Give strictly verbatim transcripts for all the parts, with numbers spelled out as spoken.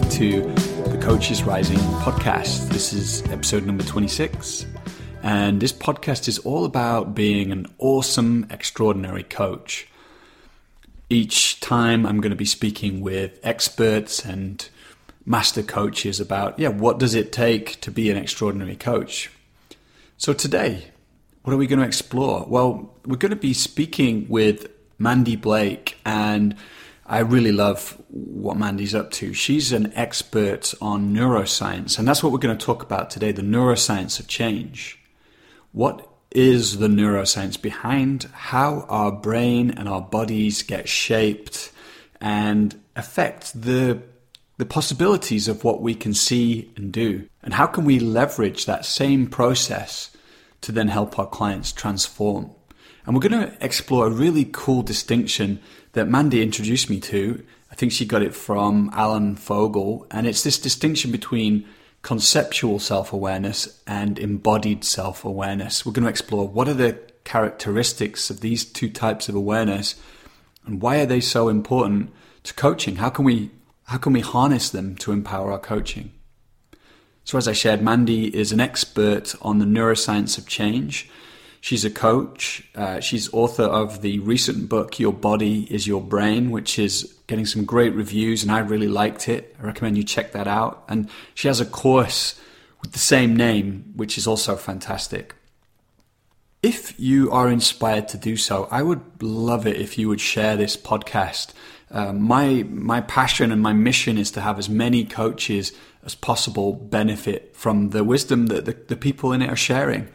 to the Coaches Rising podcast. This is episode number twenty-six, and this podcast is all about being an awesome, extraordinary coach. Each time I'm going to be speaking with experts and master coaches about, yeah, what does it take to be an extraordinary coach? So today, what are we going to explore? Well, we're going to be speaking with Amanda Blake, and I really love what Mandy's up to. She's an expert on neuroscience, and that's what we're going to talk about today, the neuroscience of change. What is the neuroscience behind how our brain and our bodies get shaped and affect the, the possibilities of what we can see and do? And how can we leverage that same process to then help our clients transform? And we're going to explore a really cool distinction that Mandy introduced me to. I think she got it from Alan Fogel. And it's this distinction between conceptual self-awareness and embodied self-awareness. We're going to explore what are the characteristics of these two types of awareness and why are they so important to coaching? How can we, how can we harness them to empower our coaching? So as I shared, Mandy is an expert on the neuroscience of change. She's a coach. Uh, she's author of the recent book, Your Body Is Your Brain, which is getting some great reviews, and I really liked it. I recommend you check that out. And she has a course with the same name, which is also fantastic. If you are inspired to do so, I would love it if you would share this podcast. Uh, my, my passion and my mission is to have as many coaches as possible benefit from the wisdom that the, the people in it are sharing.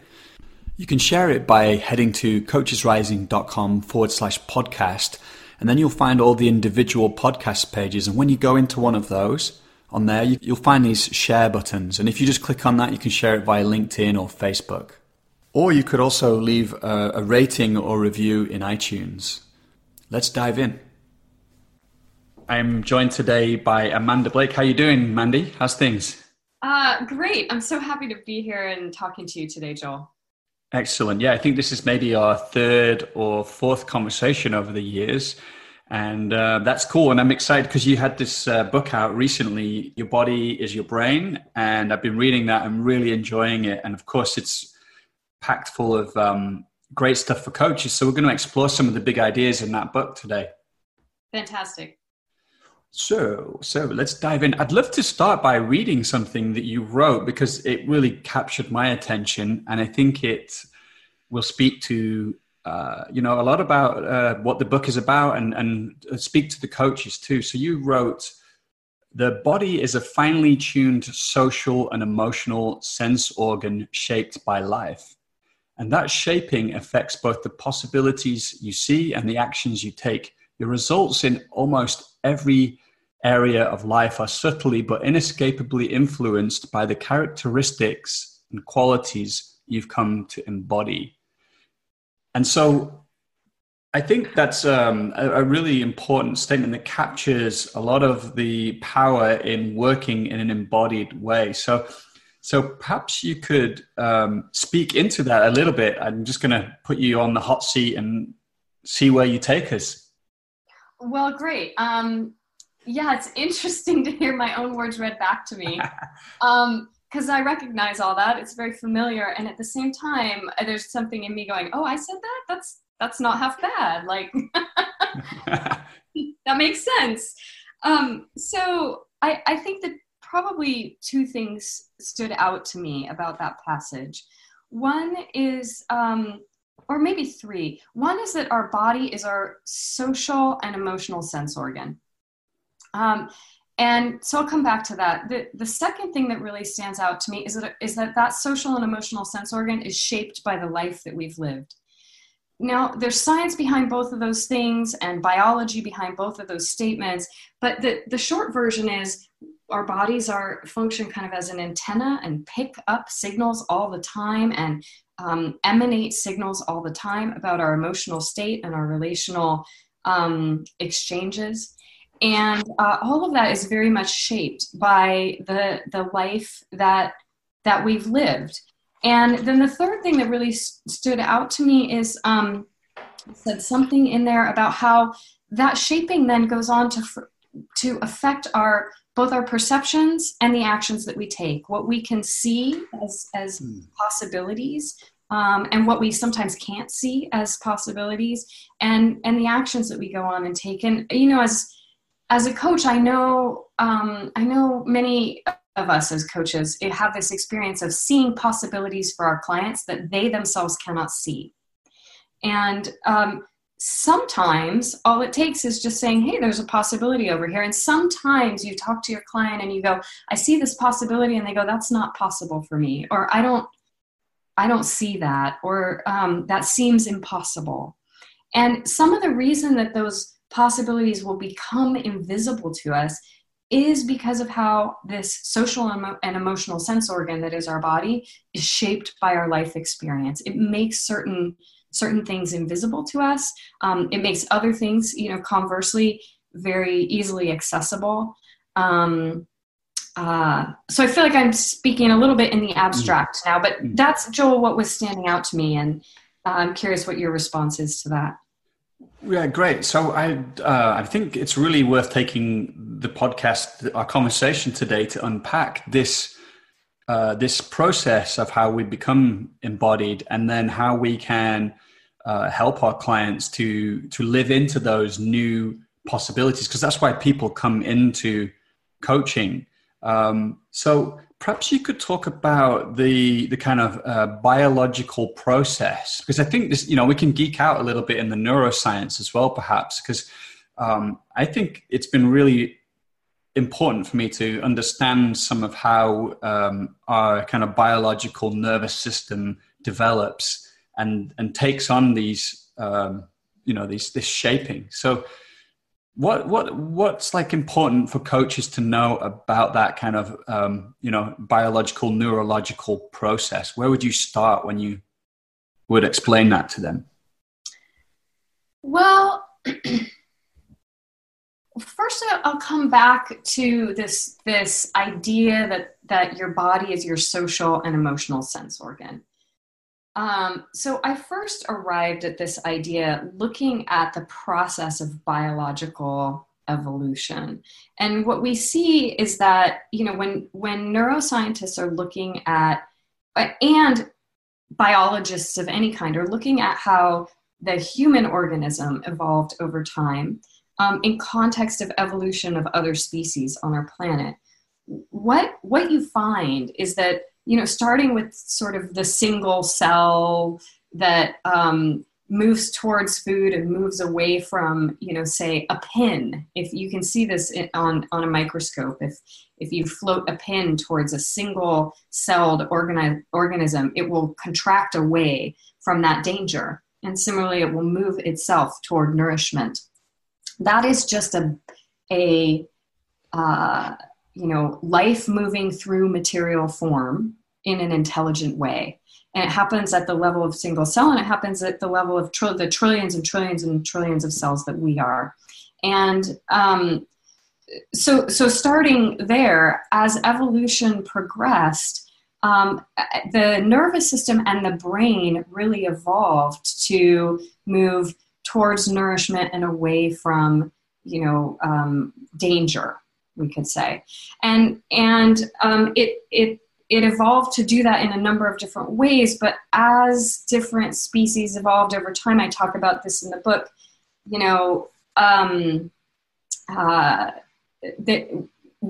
You can share it by heading to coachesrising.com forward slash podcast, and then you'll find all the individual podcast pages. And when you go into one of those on there, you'll find these share buttons. And if you just click on that, you can share it via LinkedIn or Facebook. Or you could also leave a, a rating or review in iTunes. Let's dive in. I'm joined today by Amanda Blake. How are you doing, Mandy? How's things? Uh, great. I'm so happy to be here and talking to you today, Joel. Excellent. Yeah, I think this is maybe our third or fourth conversation over the years. And uh, that's cool. And I'm excited because you had this uh, book out recently, Your Body Is Your Brain. And I've been reading that and really enjoying it. And of course, it's packed full of um, great stuff for coaches. So we're going to explore some of the big ideas in that book today. Fantastic. So, so let's dive in. I'd love to start by reading something that you wrote because it really captured my attention, and I think it will speak to, uh, you know, a lot about uh, what the book is about, and, and speak to the coaches too. So you wrote, "The body is a finely tuned social and emotional sense organ shaped by life, and that shaping affects both the possibilities you see and the actions you take. Your results in almost every area of life are subtly but inescapably influenced by the characteristics and qualities you've come to embody." And so I think that's um, a, a really important statement that captures a lot of the power in working in an embodied way. So so perhaps you could um, speak into that a little bit. I'm just going to put you on the hot seat and see where you take us. Well, great. Um, yeah, it's interesting to hear my own words read back to me um, because I recognize all that. It's very familiar. And at the same time, there's something in me going, oh, I said that? That's that's not half bad. Like, that makes sense. Um, so I, I think that probably two things stood out to me about that passage. One is... Um, Or maybe three. One is that our body is our social and emotional sense organ. Um, and so I'll come back to that. The, the second thing that really stands out to me is that, is that that social and emotional sense organ is shaped by the life that we've lived. Now, there's science behind both of those things and biology behind both of those statements. But the, the short version is our bodies are function kind of as an antenna and pick up signals all the time and Um, emanate signals all the time about our emotional state and our relational um, exchanges. And uh, all of that is very much shaped by the the life that that we've lived. And then the third thing that really s- stood out to me is um, said something in there about how that shaping then goes on to fr- to affect our both our perceptions and the actions that we take, what we can see as, as hmm. possibilities, um, and what we sometimes can't see as possibilities, and, and the actions that we go on and take. And, you know, as, as a coach, I know, um, I know many of us as coaches have this experience of seeing possibilities for our clients that they themselves cannot see. And, um, sometimes all it takes is just saying, hey, there's a possibility over here. And sometimes you talk to your client and you go, I see this possibility. And they go, that's not possible for me. Or I don't, I don't see that. Or um, that seems impossible. And some of the reason that those possibilities will become invisible to us is because of how this social and emotional sense organ that is our body is shaped by our life experience. It makes certain certain things invisible to us. Um, it makes other things, you know, conversely, very easily accessible. Um, uh, so I feel like I'm speaking a little bit in the abstract now, but that's, Joel, what was standing out to me. And uh, I'm curious what your response is to that. Yeah, great. So I, uh, I think it's really worth taking the podcast, our conversation today, to unpack this Uh, this process of how we become embodied, and then how we can uh, help our clients to to live into those new possibilities, because that's why people come into coaching. Um, so perhaps you could talk about the the kind of uh, biological process, because I think this, you know, we can geek out a little bit in the neuroscience as well, perhaps, because um, I think it's been really important for me to understand some of how um, our kind of biological nervous system develops and, and takes on these, um, you know, these, this shaping. So what, what, what's like important for coaches to know about that kind of, um, you know, biological, neurological process? Where would you start when you would explain that to them? Well, first, I'll come back to this this idea that, that your body is your social and emotional sense organ. Um, so I first arrived at this idea looking at the process of biological evolution. And what we see is that, you know, when, when neuroscientists are looking at, and biologists of any kind are looking at how the human organism evolved over time, Um, in context of evolution of other species on our planet, what what you find is that, you know, starting with sort of the single cell that um, moves towards food and moves away from, you know, say a pin. If you can see this in, on on a microscope, if if you float a pin towards a single celled organi- organism, it will contract away from that danger, and similarly, it will move itself toward nourishment. That is just a, a uh, you know, life moving through material form in an intelligent way. And it happens at the level of single cell, and it happens at the level of tr- the trillions and trillions and trillions of cells that we are. And um, so, so starting there, as evolution progressed, um, the nervous system and the brain really evolved to move towards nourishment and away from, you know, um, danger, we could say. And and um, it, it, it evolved to do that in a number of different ways, but as different species evolved over time, I talk about this in the book, you know, um, uh, that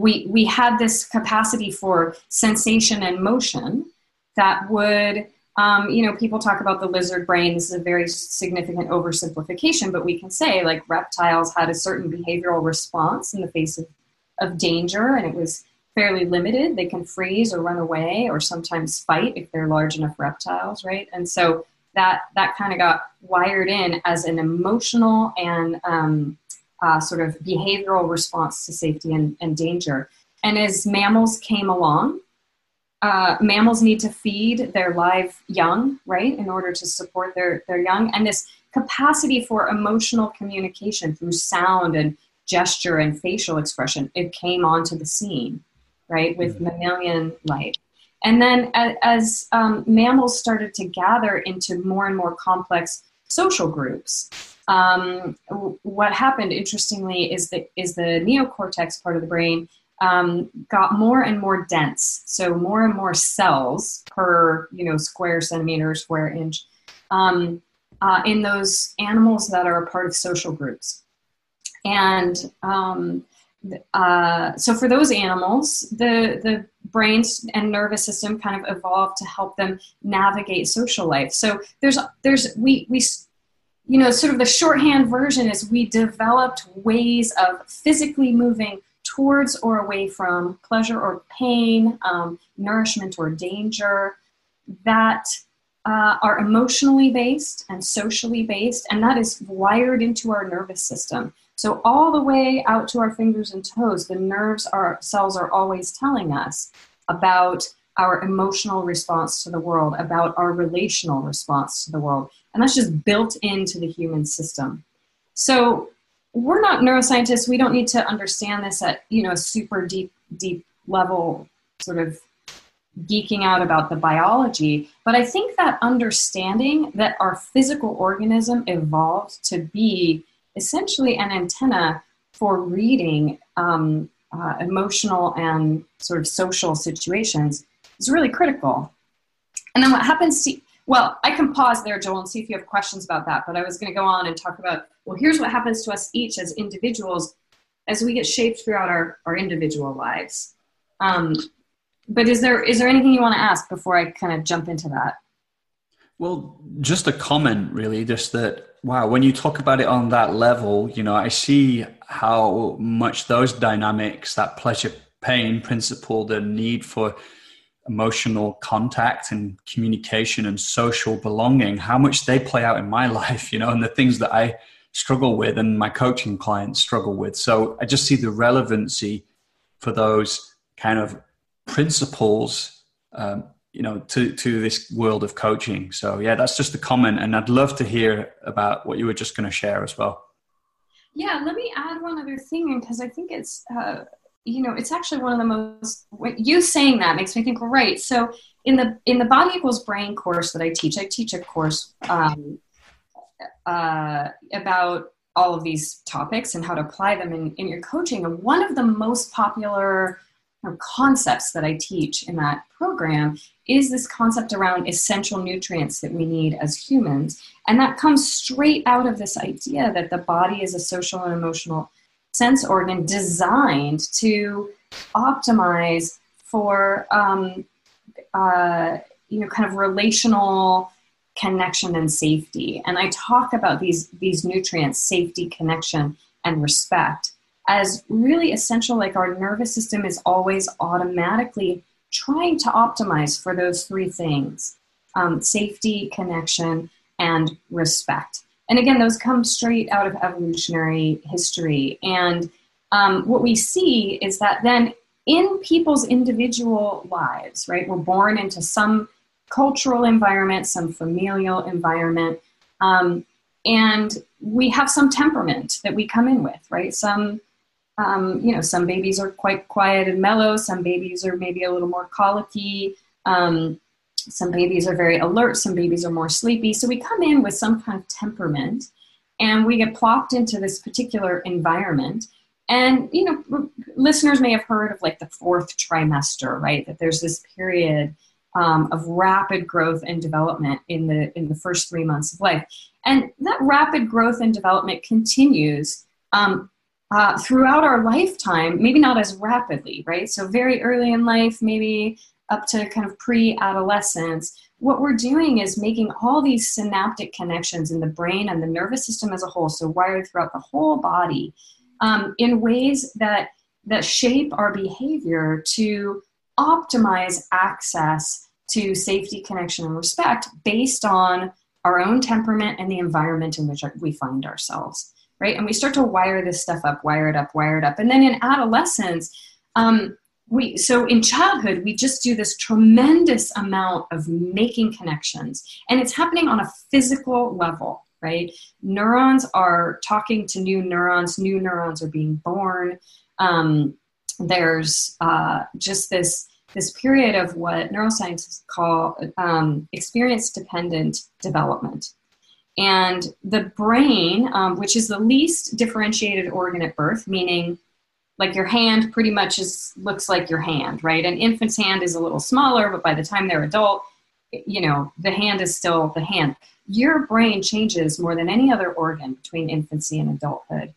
we, we had this capacity for sensation and motion that would, Um, you know, people talk about the lizard brain. This is a very significant oversimplification, but we can say, like, reptiles had a certain behavioral response in the face of, of danger, and it was fairly limited. They can freeze or run away or sometimes fight if they're large enough reptiles, right? And so that that kind of got wired in as an emotional and um, uh, sort of behavioral response to safety and, and danger. And as mammals came along, Uh, mammals need to feed their live young, right, in order to support their, their young. And this capacity for emotional communication through sound and gesture and facial expression, it came onto the scene, right, with mm-hmm. mammalian life. And then as, as um, mammals started to gather into more and more complex social groups, Um, what happened, interestingly, is that is the neocortex part of the brain um, got more and more dense. So more and more cells per, you know, square centimeter, square inch, um, uh, in those animals that are a part of social groups. And um, uh, so for those animals, the, the brains and nervous system kind of evolved to help them navigate social life. So there's, there's, we, we, you know, sort of the shorthand version is we developed ways of physically moving towards or away from pleasure or pain, um, nourishment or danger, that uh, are emotionally based and socially based, and that is wired into our nervous system. So all the way out to our fingers and toes, the nerves, our cells are always telling us about our emotional response to the world, about our relational response to the world. And that's just built into the human system. So we're not neuroscientists. We don't need to understand this at, you know, a super deep, deep level, sort of geeking out about the biology. But I think that understanding that our physical organism evolved to be essentially an antenna for reading um, uh, emotional and sort of social situations is really critical. And then what happens to, well, I can pause there, Joel, and see if you have questions about that, but I was going to go on and talk about, well, here's what happens to us each as individuals as we get shaped throughout our, our individual lives. Um, but is there is there anything you want to ask before I kind of jump into that? Well, just a comment, really, just that, wow, when you talk about it on that level, you know, I see how much those dynamics, that pleasure, pain principle, the need for emotional contact and communication and social belonging, how much they play out in my life, you know, and the things that I struggle with and my coaching clients struggle with. So I just see the relevancy for those kind of principles, um, you know, to, to this world of coaching. So yeah, that's just a comment. And I'd love to hear about what you were just going to share as well. Yeah. Let me add one other thing, because I think it's, uh, you know, it's actually one of the most, you saying that makes me think, right. So in the, in the Body Equals Brain course that I teach, I teach a course um, uh, about all of these topics and how to apply them in, in your coaching. And one of the most popular concepts that I teach in that program is this concept around essential nutrients that we need as humans. And that comes straight out of this idea that the body is a social and emotional sense organ designed to optimize for, um, uh, you know, kind of relational connection and safety. And I talk about these, these nutrients, safety, connection, and respect, as really essential. Like our nervous system is always automatically trying to optimize for those three things, um, safety, connection, and respect. And again, those come straight out of evolutionary history. And um, what we see is that then in people's individual lives, right, we're born into some cultural environment, some familial environment, um, and we have some temperament that we come in with, right? Some Um, you know, some babies are quite quiet and mellow. Some babies are maybe a little more colicky. Um, some babies are very alert. Some babies are more sleepy. So we come in with some kind of temperament and we get plopped into this particular environment. And, you know, listeners may have heard of like the fourth trimester, right? That there's this period um, of rapid growth and development in the, in the first three months of life. And that rapid growth and development continues um, Uh, throughout our lifetime, maybe not as rapidly, right? So very early in life, maybe up to kind of pre-adolescence, what we're doing is making all these synaptic connections in the brain and the nervous system as a whole, so wired throughout the whole body, um, in ways that, that shape our behavior to optimize access to safety, connection, and respect based on our own temperament and the environment in which we find ourselves. Right? And we start to wire this stuff up, wire it up, wire it up. And then in adolescence, um, we, so in childhood, we just do this tremendous amount of making connections, and it's happening on a physical level, right? Neurons are talking to new neurons, new neurons are being born. Um, there's uh, just this, this period of what neuroscientists call um, experience-dependent development. And the brain, um, which is the least differentiated organ at birth, meaning like your hand pretty much is, looks like your hand, right? An infant's hand is a little smaller, but by the time they're adult, you know, the hand is still the hand. Your brain changes more than any other organ between infancy and adulthood.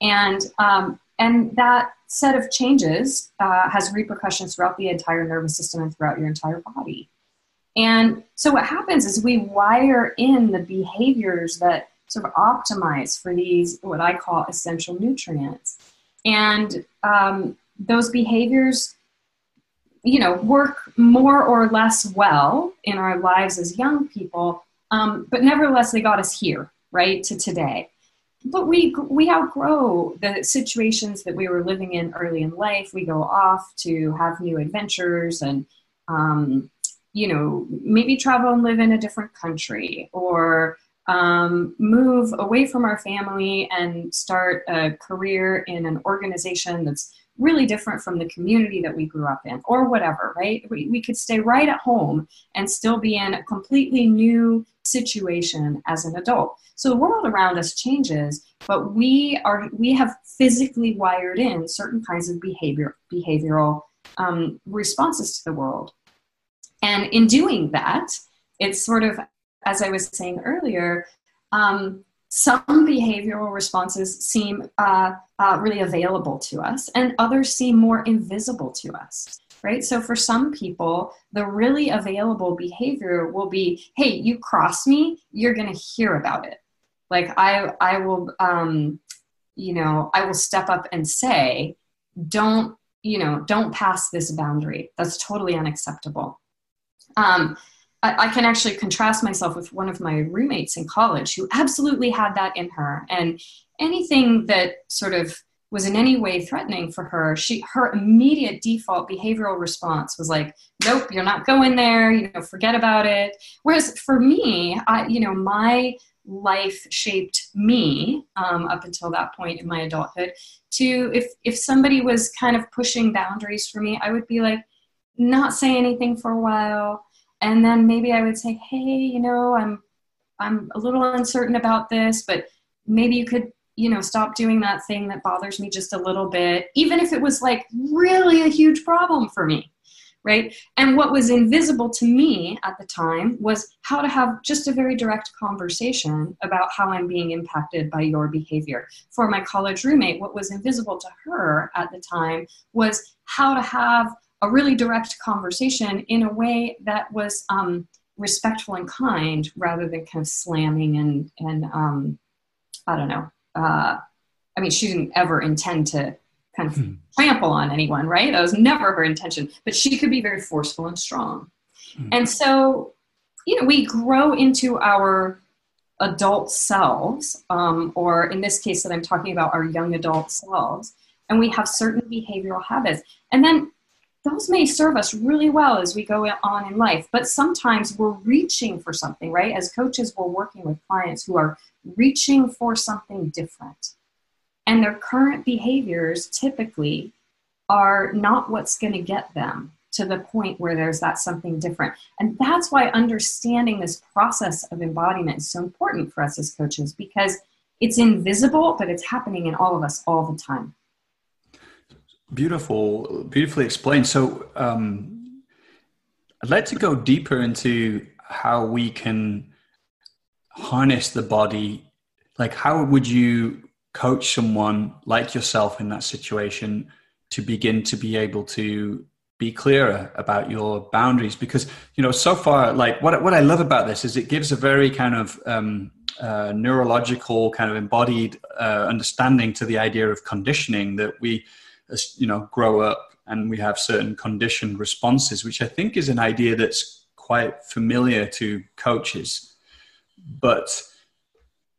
And, um, and that set of changes uh, has repercussions throughout the entire nervous system and throughout your entire body. And so what happens is we wire in the behaviors that sort of optimize for these, what I call essential nutrients. And um, those behaviors, you know, work more or less well in our lives as young people, um, but nevertheless, they got us here, right, to today. But we, we outgrow the situations that we were living in early in life. We go off to have new adventures and, um, you know, maybe travel and live in a different country, or um, move away from our family and start a career in an organization that's really different from the community that we grew up in, or whatever, right? We, we could stay right at home and still be in a completely new situation as an adult. So the world around us changes, but we are we have physically wired in certain kinds of behavior, behavioral um, responses to the world. And in doing that, it's sort of, as I was saying earlier, um, some behavioral responses seem uh, uh, really available to us, and others seem more invisible to us, right? So for some people, the really available behavior will be, hey, you cross me, you're going to hear about it. Like I, I will, um, you know, I will step up and say, don't, you know, don't pass this boundary. That's totally unacceptable. Um, I, I can actually contrast myself with one of my roommates in college who absolutely had that in her, and anything that sort of was in any way threatening for her, she, her immediate default behavioral response was like, nope, you're not going there, you know, forget about it. Whereas for me, I, you know, my life shaped me, um, up until that point in my adulthood to, if, if somebody was kind of pushing boundaries for me, I would be like, not say anything for a while. And then maybe I would say, hey, you know, I'm, I'm a little uncertain about this, but maybe you could, you know, stop doing that thing that bothers me just a little bit, even if it was like really a huge problem for me. Right. And what was invisible to me at the time was how to have just a very direct conversation about how I'm being impacted by your behavior. For my college roommate, what was invisible to her at the time was how to have a really direct conversation in a way that was um, respectful and kind, rather than kind of slamming and, and um, I don't know. Uh, I mean, she didn't ever intend to kind of hmm. trample on anyone, right? That was never her intention, but she could be very forceful and strong. Hmm. And so, you know, we grow into our adult selves, um, or in this case that I'm talking about, our young adult selves, and we have certain behavioral habits. And then those may serve us really well as we go on in life, but sometimes we're reaching for something, right? As coaches, we're working with clients who are reaching for something different. And their current behaviors typically are not what's going to get them to the point where there's that something different. And that's why understanding this process of embodiment is so important for us as coaches, because it's invisible, but it's happening in all of us all the time. Beautiful, beautifully explained. So um, I'd like to go deeper into how we can harness the body. Like, how would you coach someone like yourself in that situation to begin to be able to be clearer about your boundaries? Because, you know, so far, like what, what I love about this is it gives a very kind of um, uh, neurological kind of embodied uh, understanding to the idea of conditioning, that we, you know, grow up and we have certain conditioned responses, which I think is an idea that's quite familiar to coaches, but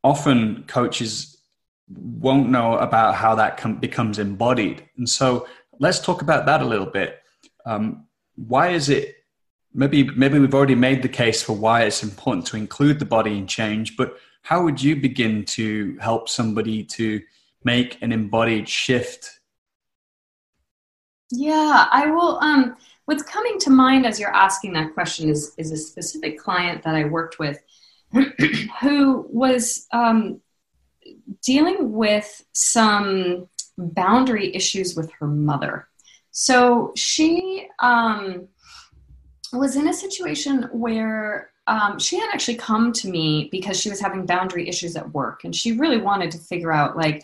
often coaches won't know about how that com- becomes embodied. And so let's talk about that a little bit. Um, why is it, maybe, maybe we've already made the case for why it's important to include the body in change, but how would you begin to help somebody to make an embodied shift? Yeah, I will. Um, what's coming to mind as you're asking that question is, is a specific client that I worked with who was um, dealing with some boundary issues with her mother. So she um, was in a situation where um, she had actually come to me because she was having boundary issues at work. And she really wanted to figure out, like,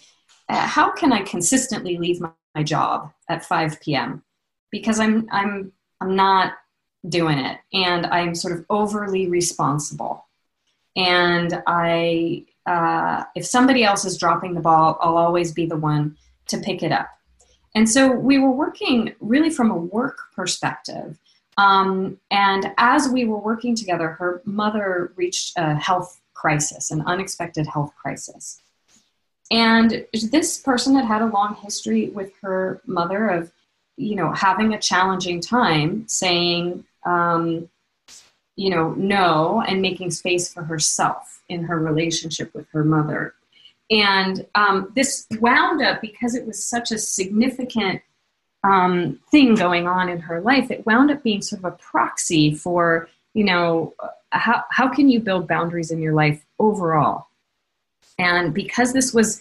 how can I consistently leave my, my job at five p m? Because I'm, I'm, I'm not doing it, and I'm sort of overly responsible. And I, uh, if somebody else is dropping the ball, I'll always be the one to pick it up. And so we were working really from a work perspective. Um, and as we were working together, her mother reached a health crisis, an unexpected health crisis. And this person had had a long history with her mother of, you know, having a challenging time saying, um, you know, no, and making space for herself in her relationship with her mother. And um, this wound up, because it was such a significant um, thing going on in her life, it wound up being sort of a proxy for, you know, how, how can you build boundaries in your life overall? And because this was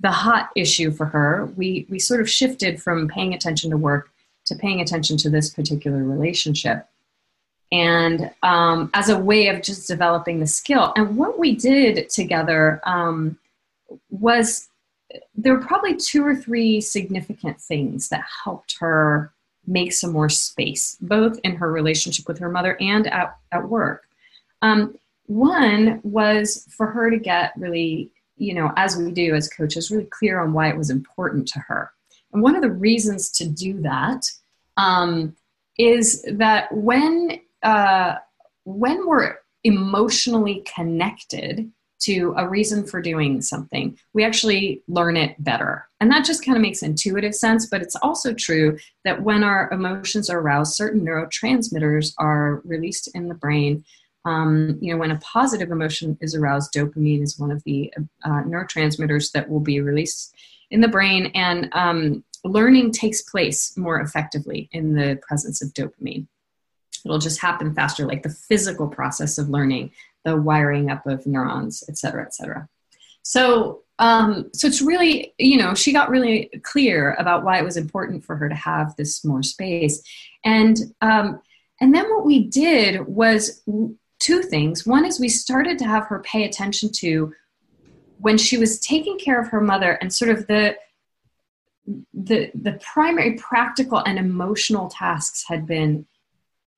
the hot issue for her, we, we sort of shifted from paying attention to work to paying attention to this particular relationship. And um, as a way of just developing the skill. And what we did together um, was, there were probably two or three significant things that helped her make some more space, both in her relationship with her mother and at, at work. Um, one was for her to get really, you know, as we do as coaches, really clear on why it was important to her. And one of the reasons to do that um, is that when uh, when we're emotionally connected to a reason for doing something, we actually learn it better. And that just kind of makes intuitive sense, but it's also true that when our emotions are aroused, certain neurotransmitters are released in the brain. Um, you know, when a positive emotion is aroused, dopamine is one of the uh, neurotransmitters that will be released in the brain, and um, learning takes place more effectively in the presence of dopamine. It'll just happen faster, like the physical process of learning, the wiring up of neurons, et cetera, et cetera. So, um, so it's really, you know, she got really clear about why it was important for her to have this more space. And, um, and then what we did was two things. One is we started to have her pay attention to when she was taking care of her mother and sort of the, the, the primary practical and emotional tasks had been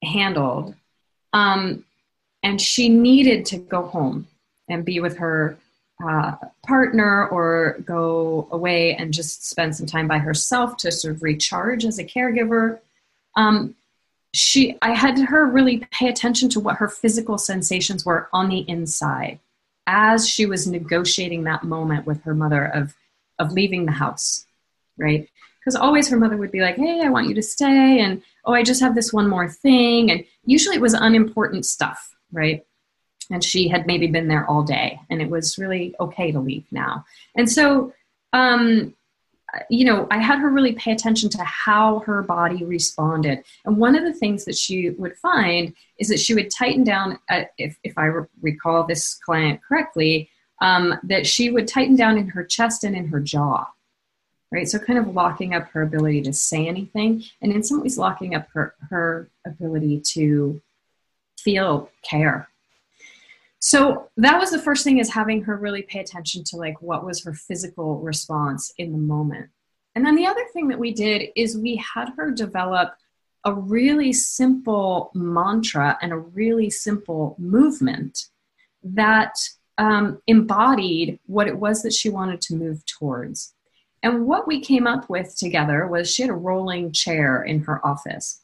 handled. Um, and she needed to go home and be with her uh, partner or go away and just spend some time by herself to sort of recharge as a caregiver. Um, she, I had her really pay attention to what her physical sensations were on the inside as she was negotiating that moment with her mother of, of leaving the house, right? Because always her mother would be like, hey, I want you to stay. And, oh, I just have this one more thing. And usually it was unimportant stuff, right? And she had maybe been there all day and it was really okay to leave now. And so, um, you know, I had her really pay attention to how her body responded. And one of the things that she would find is that she would tighten down, uh, if, if I re- recall this client correctly, um, that she would tighten down in her chest and in her jaw. Right, so kind of locking up her ability to say anything, and in some ways locking up her, her ability to feel care. So that was the first thing, is having her really pay attention to like what was her physical response in the moment. And then the other thing that we did is we had her develop a really simple mantra and a really simple movement that um, embodied what it was that she wanted to move towards. And what we came up with together was, she had a rolling chair in her office,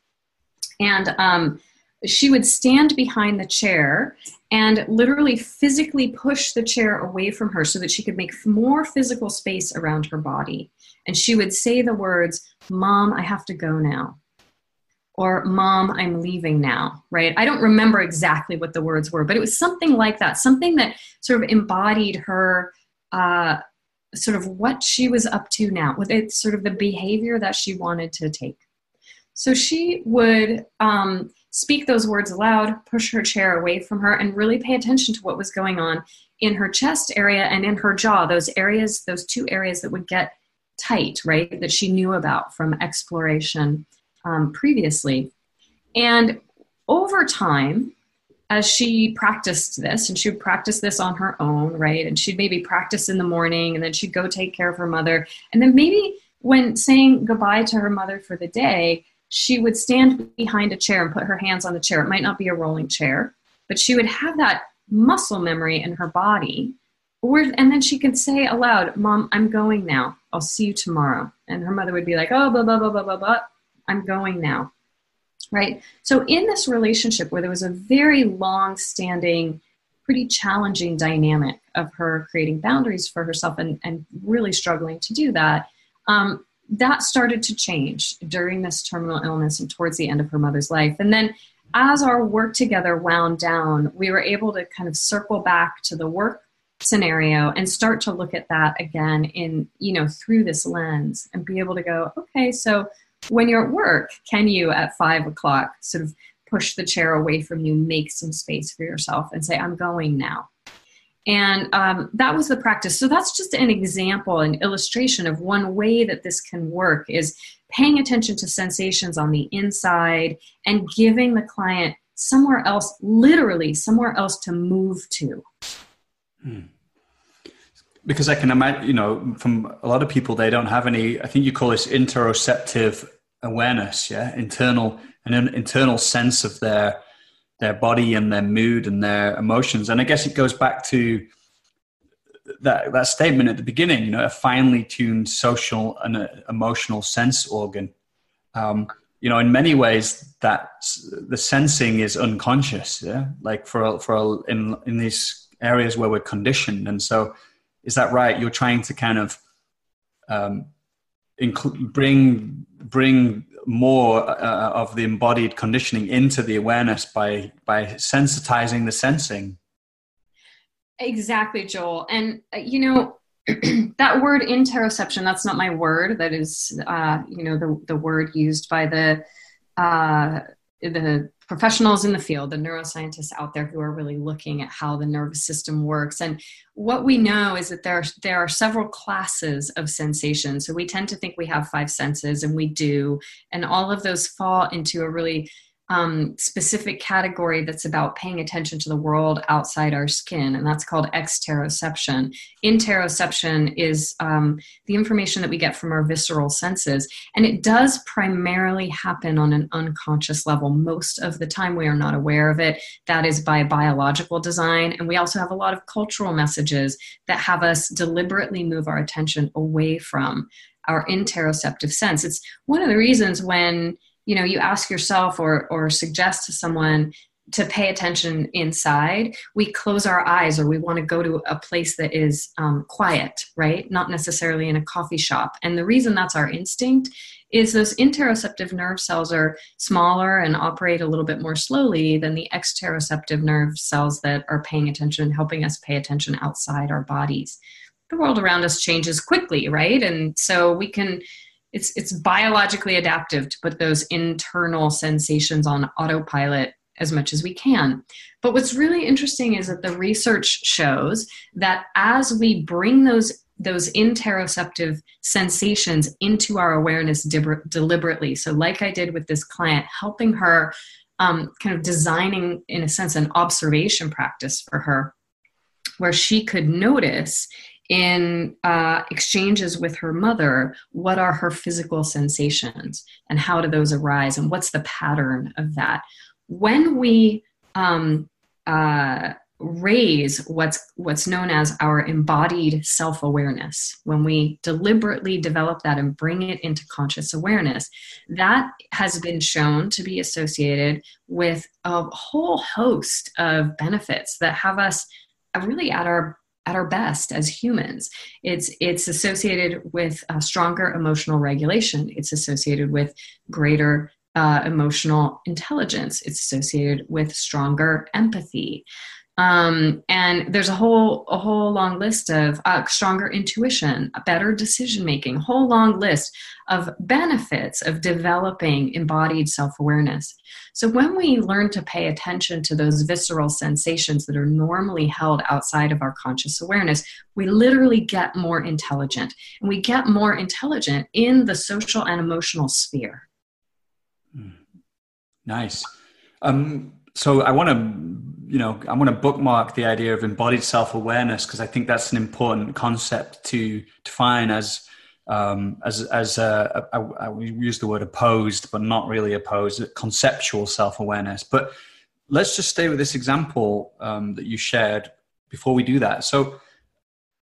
and um, she would stand behind the chair and literally physically push the chair away from her so that she could make more physical space around her body. And she would say the words, Mom, I have to go now, or Mom, I'm leaving now, right? I don't remember exactly what the words were, but it was something like that, something that sort of embodied her uh sort of what she was up to now, with it sort of the behavior that she wanted to take. So she would, um, speak those words aloud, push her chair away from her, and really pay attention to what was going on in her chest area and in her jaw, those areas, those two areas that would get tight, right, that she knew about from exploration um, previously. And over time, as she practiced this, and she would practice this on her own, right, and she'd maybe practice in the morning, and then she'd go take care of her mother, and then maybe when saying goodbye to her mother for the day, she would stand behind a chair and put her hands on the chair. It might not be a rolling chair, but she would have that muscle memory in her body. Or, and then she could say aloud, "Mom, I'm going now. I'll see you tomorrow." And her mother would be like, "Oh, blah, blah, blah, blah, blah, blah. I'm going now." Right? So in this relationship where there was a very long-standing, pretty challenging dynamic of her creating boundaries for herself and, and really struggling to do that, um, that started to change during this terminal illness and towards the end of her mother's life. And then as our work together wound down, we were able to kind of circle back to the work scenario and start to look at that again in, you know, through this lens and be able to go, okay, so when you're at work, can you at five o'clock sort of push the chair away from you, make some space for yourself and say, "I'm going now." And um, that was the practice. So that's just an example, an illustration of one way that this can work is paying attention to sensations on the inside and giving the client somewhere else, literally somewhere else to move to. Hmm. Because I can imagine, you know, from a lot of people, they don't have any, I think you call this interoceptive awareness, yeah? Internal, an internal sense of their their body and their mood and their emotions. And I guess it goes back to that, that statement at the beginning, you know, a finely tuned social and uh, emotional sense organ. Um, you know, in many ways that the sensing is unconscious. Yeah. Like for, for, in, in these areas where we're conditioned. And so is that right? You're trying to kind of um, include, bring, bring, more uh, of the embodied conditioning into the awareness by by sensitizing the sensing. Exactly, Joel. And uh, you know that word interoception, that's not my word, that is uh you know the the word used by the uh the professionals in the field, the neuroscientists out there who are really looking at how the nervous system works. And what we know is that there are, there are several classes of sensations. So we tend to think we have five senses, and we do. And all of those fall into a really um, specific category that's about paying attention to the world outside our skin. And that's called exteroception. Interoception is um, the information that we get from our visceral senses. And it does primarily happen on an unconscious level. Most of the time we are not aware of it. That is by biological design. And we also have a lot of cultural messages that have us deliberately move our attention away from our interoceptive sense. It's one of the reasons when you know, you ask yourself or or suggest to someone to pay attention inside, we close our eyes or we want to go to a place that is um, quiet, right? Not necessarily in a coffee shop. And the reason that's our instinct is those interoceptive nerve cells are smaller and operate a little bit more slowly than the exteroceptive nerve cells that are paying attention, helping us pay attention outside our bodies. The world around us changes quickly, right? And so we can... It's it's biologically adaptive to put those internal sensations on autopilot as much as we can. But what's really interesting is that the research shows that as we bring those those interoceptive sensations into our awareness de- deliberately, so like I did with this client, helping her um, kind of designing, in a sense, an observation practice for her, where she could notice in uh, exchanges with her mother, what are her physical sensations and how do those arise and what's the pattern of that? When we um, uh, raise what's what's known as our embodied self-awareness, when we deliberately develop that and bring it into conscious awareness, that has been shown to be associated with a whole host of benefits that have us really at our at our best as humans. It's it's associated with uh, stronger emotional regulation. It's associated with greater uh, emotional intelligence. It's associated with stronger empathy. Um, and there's a whole, a whole long list of uh, stronger intuition, better decision-making, whole long list of benefits of developing embodied self-awareness. So when we learn to pay attention to those visceral sensations that are normally held outside of our conscious awareness, we literally get more intelligent, and we get more intelligent in the social and emotional sphere. Nice. Um, so I want to, you know, I want to bookmark the idea of embodied self-awareness, because I think that's an important concept to define as, um, as, as a, a, a, we use the word opposed, but not really opposed, conceptual self-awareness. But let's just stay with this example um, that you shared before we do that. So,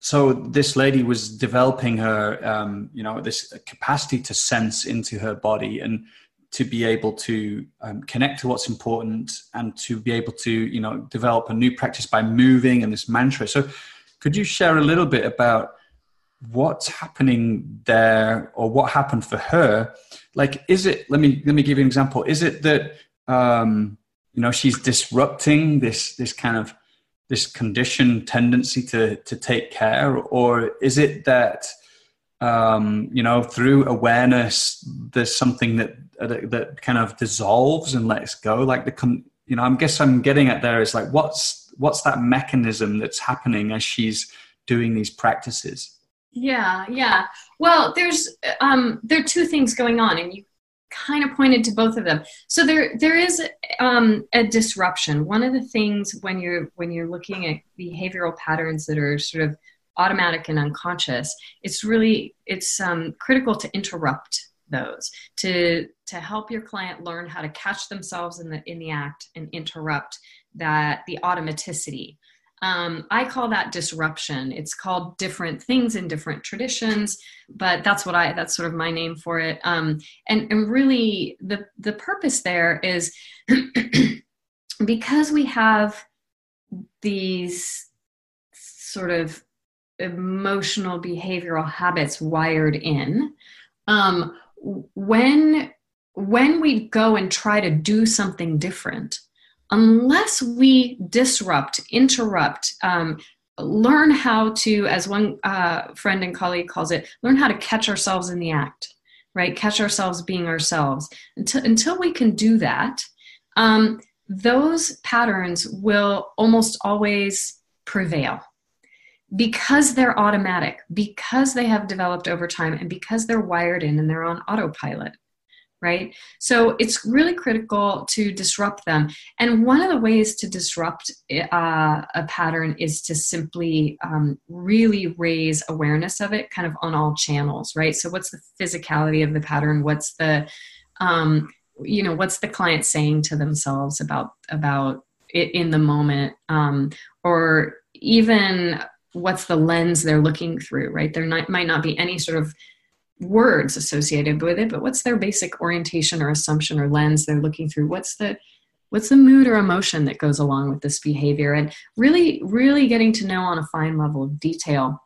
so this lady was developing her, um, you know, this capacity to sense into her body and to be able to um, connect to what's important, and to be able to, you know, develop a new practice by moving and this mantra. So could you share a little bit about what's happening there, or what happened for her? Like, is it, let me, let me give you an example. Is it that, um, you know, she's disrupting this, this kind of, this conditioned tendency to, to take care, or is it that, um, you know, through awareness, there's something that, that, that kind of dissolves and lets go? Like the, you know, I guess I'm getting at there is like, what's, what's that mechanism that's happening as she's doing these practices? Yeah. Yeah. Well, there's, um, there are two things going on, and you kind of pointed to both of them. So there, there is, um, a disruption. One of the things when you're, when you're looking at behavioral patterns that are sort of automatic and unconscious, it's really, it's um, critical to interrupt those, to to help your client learn how to catch themselves in the in the act and interrupt that, the automaticity. Um, I call that disruption. It's called different things in different traditions, but that's what I, that's sort of my name for it. Um, and, and really the, the purpose there is because we have these sort of emotional behavioral habits wired in, um, when, when we go and try to do something different, unless we disrupt, interrupt, um, learn how to, as one uh, friend and colleague calls it, learn how to catch ourselves in the act, right? Catch ourselves being ourselves. Until, until we can do that, um, those patterns will almost always prevail, because they're automatic, because they have developed over time, and because they're wired in and they're on autopilot, right? So it's really critical to disrupt them. And one of the ways to disrupt uh, a pattern is to simply um, really raise awareness of it kind of on all channels, right? So what's the physicality of the pattern? What's the, um, you know, what's the client saying to themselves about, about it in the moment, um, or even what's the lens they're looking through, right? There not, might not be any sort of words associated with it, but what's their basic orientation or assumption or lens they're looking through? What's the, what's the mood or emotion that goes along with this behavior? And really, really getting to know on a fine level of detail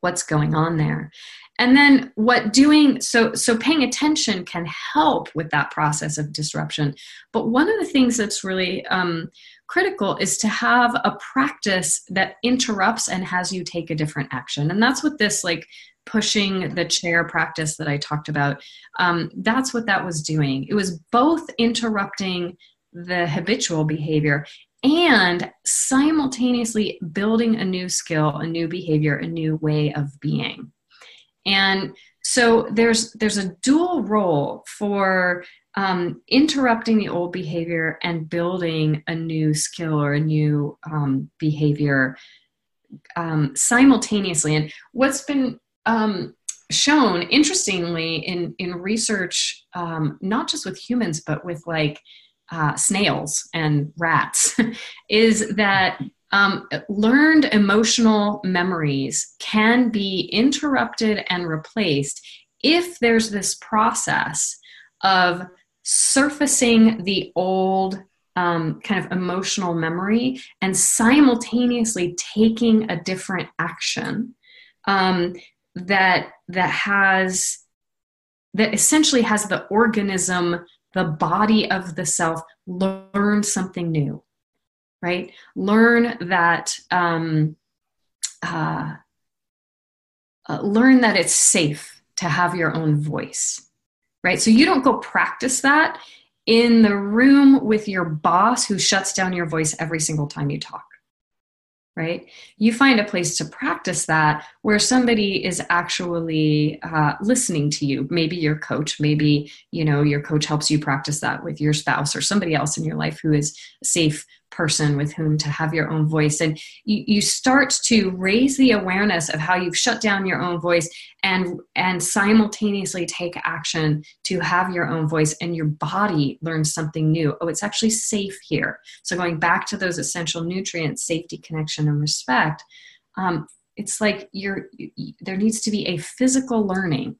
what's going on there. And then what doing, so, so paying attention can help with that process of disruption. But one of the things that's really um, critical is to have a practice that interrupts and has you take a different action. And that's what this, like, pushing the chair practice that I talked about, um, that's what that was doing. It was both interrupting the habitual behavior and simultaneously building a new skill, a new behavior, a new way of being. And so there's there's a dual role for um, interrupting the old behavior and building a new skill or a new um, behavior um, simultaneously. And what's been um, shown, interestingly, in, in research, um, not just with humans, but with like uh, snails and rats, is that Um, learned emotional memories can be interrupted and replaced if there's this process of surfacing the old um, kind of emotional memory and simultaneously taking a different action um, that that has that essentially has the organism, the body of the self, learn something new. right? Learn that, um, uh, uh, learn that it's safe to have your own voice, right? So you don't go practice that in the room with your boss who shuts down your voice every single time you talk, right? You find a place to practice that where somebody is actually uh, listening to you. Maybe your coach, maybe, you know, your coach helps you practice that with your spouse or somebody else in your life who is a safe person with whom to have your own voice. And you, you start to raise the awareness of how you've shut down your own voice and, and simultaneously take action to have your own voice, and your body learns something new. Oh, it's actually safe here. So going back to those essential nutrients, safety, connection, and respect, um, it's like you're, you, there needs to be a physical learning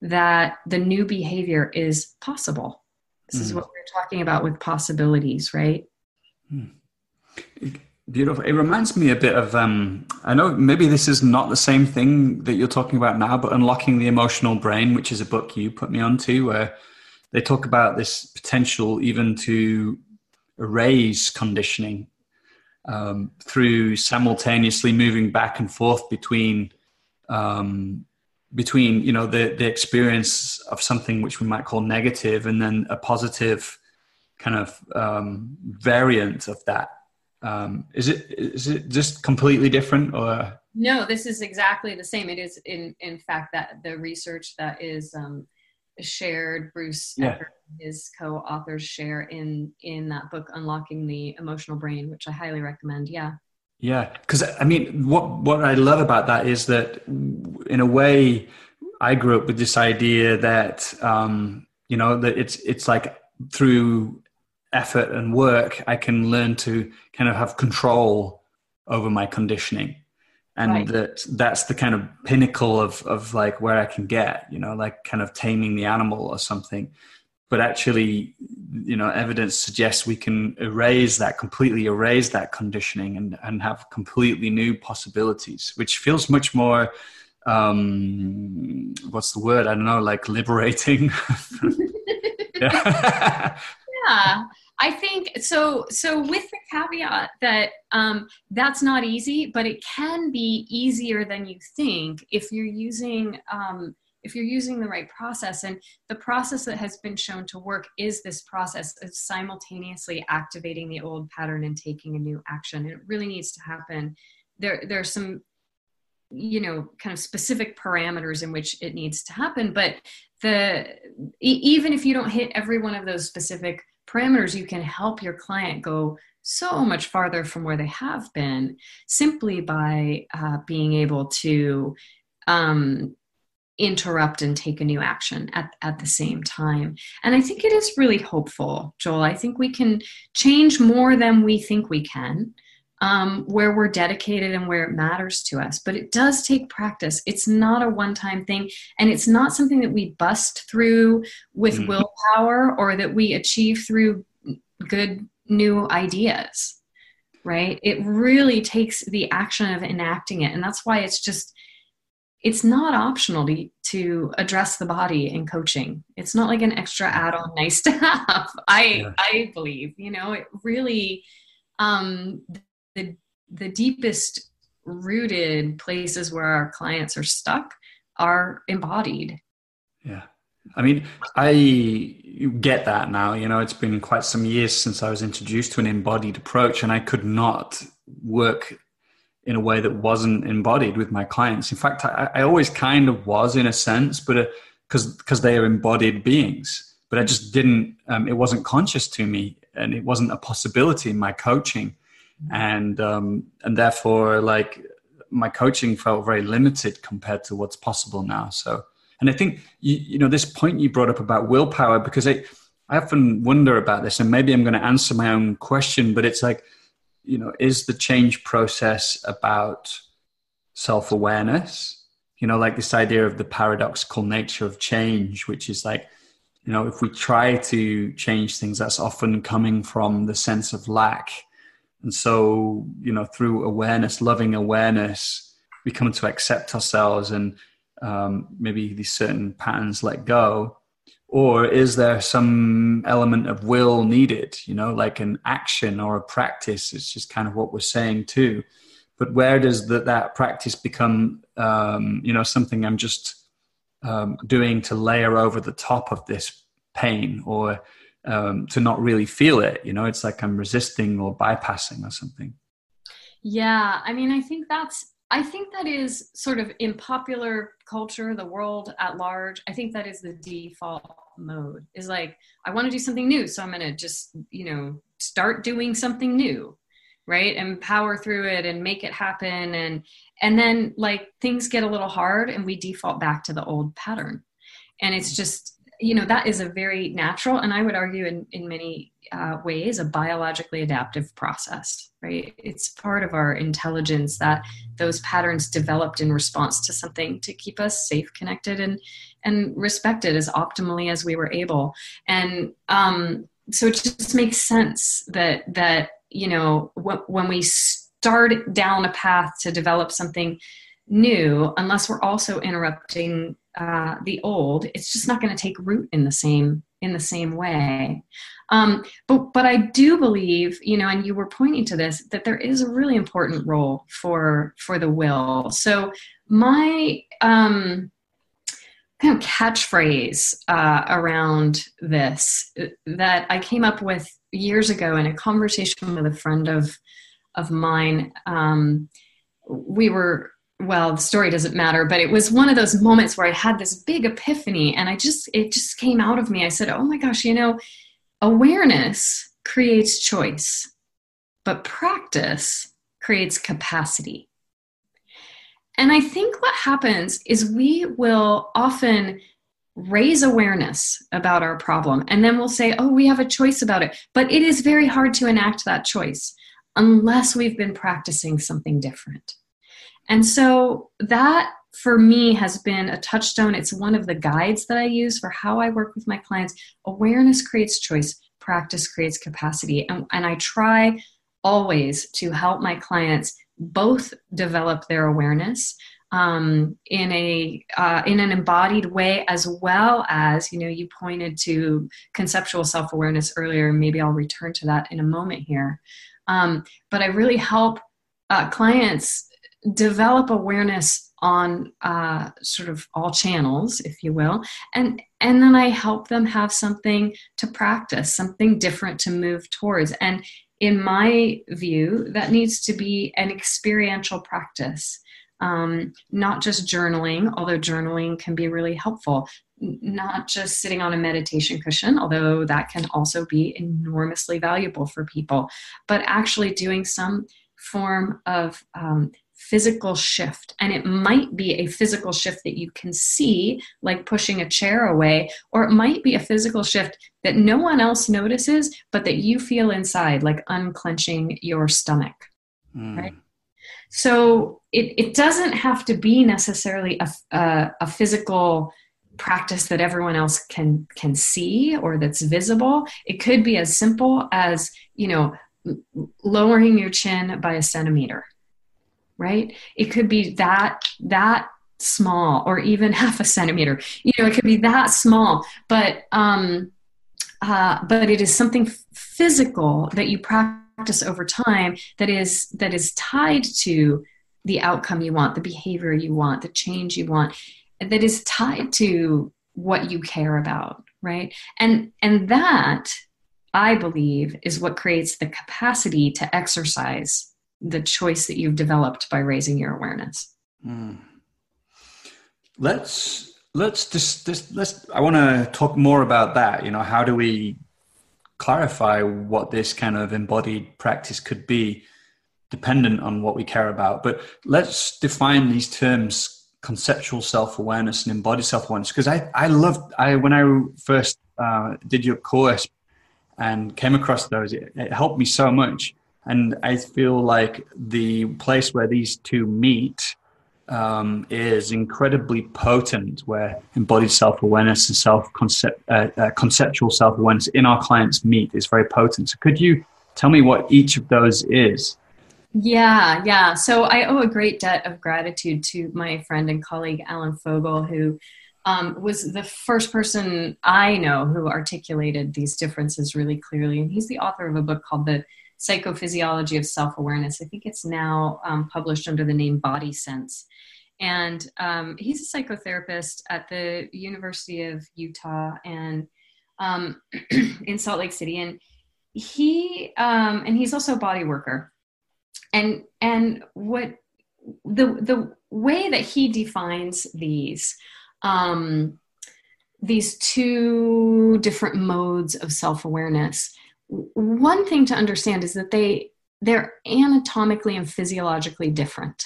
that the new behavior is possible. This mm. is what we're talking about with possibilities, right? Beautiful. It reminds me a bit of, um, I know maybe this is not the same thing that you're talking about now, but Unlocking the Emotional Brain, which is a book you put me onto, where they talk about this potential even to erase conditioning um, through simultaneously moving back and forth between, um, between you know, the, the experience of something which we might call negative and then a positive kind of um, variant of that. Um, is it is it just completely different, or? No, this is exactly the same. It is in in fact that the research that is um, shared, Bruce yeah. Eckert and his co-authors share in in that book, Unlocking the Emotional Brain, which I highly recommend. Yeah. Yeah, because I mean, what what I love about that is that in a way, I grew up with this idea that um, you know that it's it's like through effort and work, I can learn to kind of have control over my conditioning. And right. that that's the kind of pinnacle of, of like where I can get, you know, like kind of taming the animal or something. But actually, you know, evidence suggests we can erase that, completely erase that conditioning and, and have completely new possibilities, which feels much more, um, what's the word? I don't know, like liberating. Yeah. Yeah, I think so. So with the caveat that um, that's not easy, but it can be easier than you think if you're using um, if you're using the right process. And the process that has been shown to work is this process of simultaneously activating the old pattern and taking a new action. It really needs to happen. There, there are some, you know, kind of specific parameters in which it needs to happen, but the even if you don't hit every one of those specific parameters, you can help your client go so much farther from where they have been simply by uh, being able to um, interrupt and take a new action at, at the same time. And I think it is really hopeful, Joel. I think we can change more than we think we can, um, where we're dedicated and where it matters to us. But it does take practice. It's not a one-time thing. And it's not something that we bust through with mm. willpower or that we achieve through good new ideas, right? It really takes the action of enacting it. And that's why it's just, it's not optional to, to address the body in coaching. It's not like an extra add-on nice to have. I, yeah. I believe, you know, it really, um, The, the deepest rooted places where our clients are stuck are embodied. Yeah. I mean, I get that now, you know, it's been quite some years since I was introduced to an embodied approach, and I could not work in a way that wasn't embodied with my clients. In fact, I, I always kind of was in a sense, but because, because they are embodied beings, but I just didn't, um, it wasn't conscious to me, and it wasn't a possibility in my coaching. And, um, and therefore, like, my coaching felt very limited compared to what's possible now. So, and I think, you, you know, this point you brought up about willpower, because I, I often wonder about this, and maybe I'm going to answer my own question, but it's like, you know, is the change process about self-awareness, you know, like this idea of the paradoxical nature of change, which is like, you know, if we try to change things, that's often coming from the sense of lack. And so, you know, through awareness, loving awareness, we come to accept ourselves and um, maybe these certain patterns let go. Or is there some element of will needed, you know, like an action or a practice? It's just kind of what we're saying too. But where does the, that practice become, um, you know, something I'm just um, doing to layer over the top of this pain, or um, to not really feel it? You know, it's like I'm resisting or bypassing or something. Yeah, I mean, I think that's, I think that is sort of in popular culture, the world at large, I think that is the default mode, is like, I want to do something new. So I'm going to just, you know, start doing something new, right? And power through it and make it happen. And, and then like things get a little hard and we default back to the old pattern. And it's just, you know, that is a very natural, and I would argue in, in many uh, ways, a biologically adaptive process, right? It's part of our intelligence that those patterns developed in response to something to keep us safe, connected, and, and respected as optimally as we were able. And um, so it just makes sense that, that, you know, wh- when we start down a path to develop something new, unless we're also interrupting uh, the old, it's just not going to take root in the same, in the same way. Um, but, but I do believe, you know, and you were pointing to this, that there is a really important role for, for the will. So my, um, kind of catchphrase, uh, around this that I came up with years ago in a conversation with a friend of, of mine, um, we were, well, the story doesn't matter, but it was one of those moments where I had this big epiphany and I just, it just came out of me. I said, oh my gosh, you know, awareness creates choice, but practice creates capacity. And I think what happens is we will often raise awareness about our problem and then we'll say, oh, we have a choice about it, but it is very hard to enact that choice unless we've been practicing something different. And so that for me has been a touchstone. It's one of the guides that I use for how I work with my clients. Awareness creates choice, practice creates capacity. And, and I try always to help my clients both develop their awareness um, in a uh, in an embodied way, as well as, you know, you pointed to conceptual self-awareness earlier, and maybe I'll return to that in a moment here. Um, but I really help uh, clients develop awareness on uh, sort of all channels, if you will. And, and then I help them have something to practice, something different to move towards. And in my view, that needs to be an experiential practice, um, not just journaling, although journaling can be really helpful, not just sitting on a meditation cushion, although that can also be enormously valuable for people, but actually doing some form of um, physical shift. And it might be a physical shift that you can see, like pushing a chair away, or it might be a physical shift that no one else notices, but that you feel inside, like unclenching your stomach. Mm. Right? So it, it doesn't have to be necessarily a, a, a physical practice that everyone else can, can see or that's visible. It could be as simple as, you know, lowering your chin by a centimeter. Right? It could be that, that small, or even half a centimeter, you know, it could be that small, but, um, uh, but it is something physical that you practice over time that is, that is tied to the outcome you want, the behavior you want, the change you want, that is tied to what you care about. Right? And, and that, I believe, is what creates the capacity to exercise the choice that you've developed by raising your awareness. Mm. Let's, let's just, just let's, I want to talk more about that. You know, how do we clarify what this kind of embodied practice could be dependent on what we care about? But let's define these terms, conceptual self-awareness and embodied self-awareness. Cause I, I loved, I, when I first uh, did your course and came across those, it, it helped me so much. And I feel like the place where these two meet um, is incredibly potent, where embodied self-awareness and self-concept, uh, uh, conceptual self-awareness in our clients meet is very potent. So could you tell me what each of those is? Yeah, yeah. So I owe a great debt of gratitude to my friend and colleague, Alan Fogel, who um, was the first person I know who articulated these differences really clearly. And he's the author of a book called The Psychophysiology of Self-Awareness. I think it's now um, published under the name Body Sense. And um, he's a psychotherapist at the University of Utah and um, in Salt Lake City. And he, um, and he's also a body worker. And, and what the, the way that he defines these, um, these two different modes of self-awareness, one thing to understand is that they, they're anatomically and physiologically different.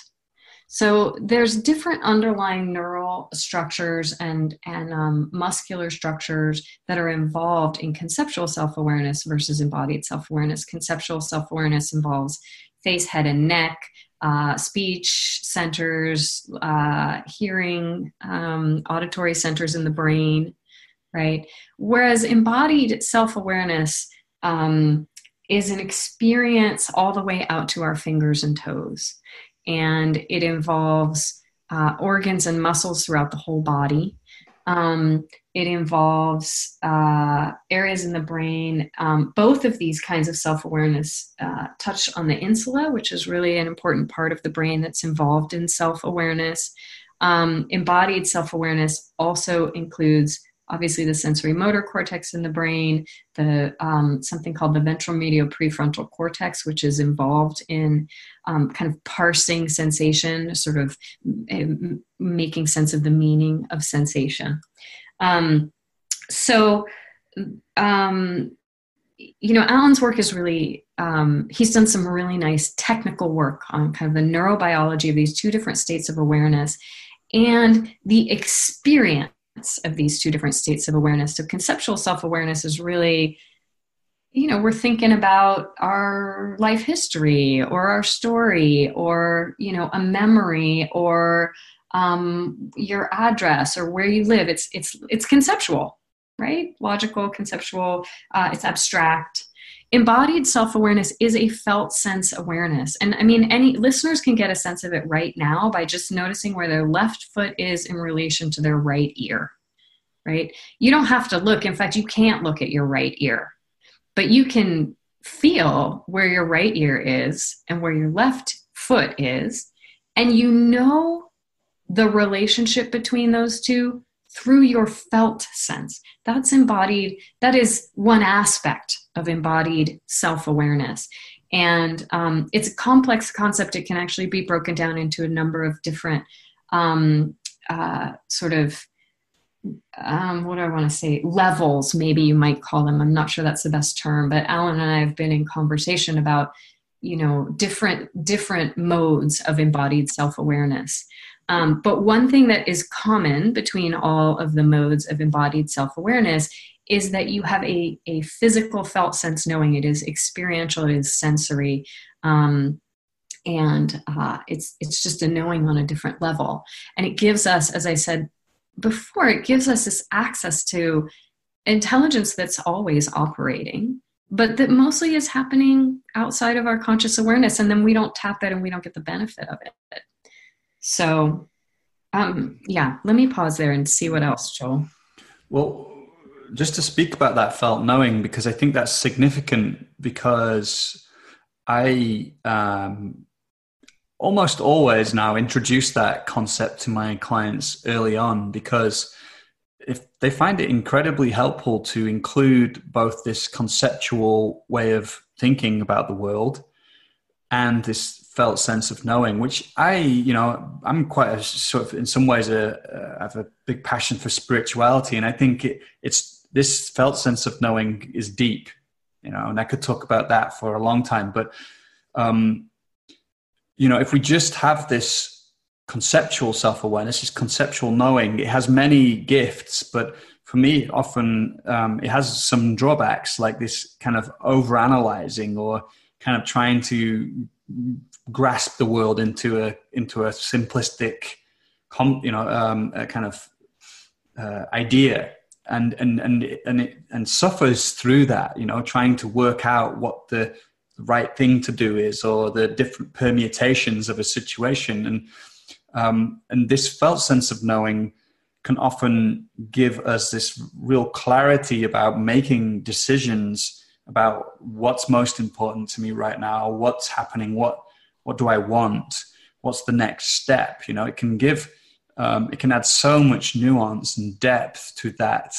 So there's different underlying neural structures and, and um, muscular structures that are involved in conceptual self-awareness versus embodied self-awareness. Conceptual self-awareness involves face, head, and neck, uh, speech centers, uh, hearing, um, auditory centers in the brain, right? Whereas embodied self-awareness um, is an experience all the way out to our fingers and toes. And it involves uh, organs and muscles throughout the whole body. Um, it involves uh, areas in the brain. Um, both of these kinds of self-awareness uh, touch on the insula, which is really an important part of the brain that's involved in self-awareness. Um, embodied self-awareness also includes, obviously, the sensory motor cortex in the brain, the um, something called the ventromedial prefrontal cortex, which is involved in um, kind of parsing sensation, sort of uh, making sense of the meaning of sensation. Um, so, um, you know, Alan's work is really, um, he's done some really nice technical work on kind of the neurobiology of these two different states of awareness and the experience of these two different states of awareness. So conceptual self-awareness is really, you know, we're thinking about our life history or our story or, you know, a memory or um, your address or where you live. It's, it's, it's conceptual, right? Logical, conceptual, uh, it's abstract. Embodied self-awareness is a felt sense awareness. And I mean, any listeners can get a sense of it right now by just noticing where their left foot is in relation to their right ear, right? You don't have to look. In fact, you can't look at your right ear, but you can feel where your right ear is and where your left foot is. And you know the relationship between those two through your felt sense. That's embodied. That is one aspect of embodied self-awareness. And um, it's a complex concept. It can actually be broken down into a number of different um, uh, sort of, um, what do I want to say, levels, maybe you might call them. I'm not sure that's the best term, but Alan and I have been in conversation about, you know, different, different modes of embodied self-awareness. Um, but one thing that is common between all of the modes of embodied self-awareness is that you have a, a physical felt sense knowing. It is experiential, it is sensory, um, and uh, it's it's just a knowing on a different level. And it gives us, as I said before, it gives us this access to intelligence that's always operating, but that mostly is happening outside of our conscious awareness, and then we don't tap it and we don't get the benefit of it. So, um, yeah, let me pause there and see what else, Joel. Well, just to speak about that felt knowing, because I think that's significant, because I um, almost always now introduce that concept to my clients early on, because if they find it incredibly helpful to include both this conceptual way of thinking about the world and this felt sense of knowing, which I, you know, I'm quite a sort of, in some ways, a, a, I have a big passion for spirituality. And I think it, it's this felt sense of knowing is deep, you know, and I could talk about that for a long time. But, um, you know, if we just have this conceptual self-awareness, this conceptual knowing, it has many gifts, but for me, often um, it has some drawbacks, like this kind of overanalyzing or kind of trying to grasp the world into a into a simplistic, you know, um, a kind of uh, idea, and and and it, and, it, and suffers through that. You know, trying to work out what the right thing to do is, or the different permutations of a situation, and um, and this felt sense of knowing can often give us this real clarity about making decisions about what's most important to me right now, what's happening, what what do I want, what's the next step. You know, it can give, um, it can add so much nuance and depth to that,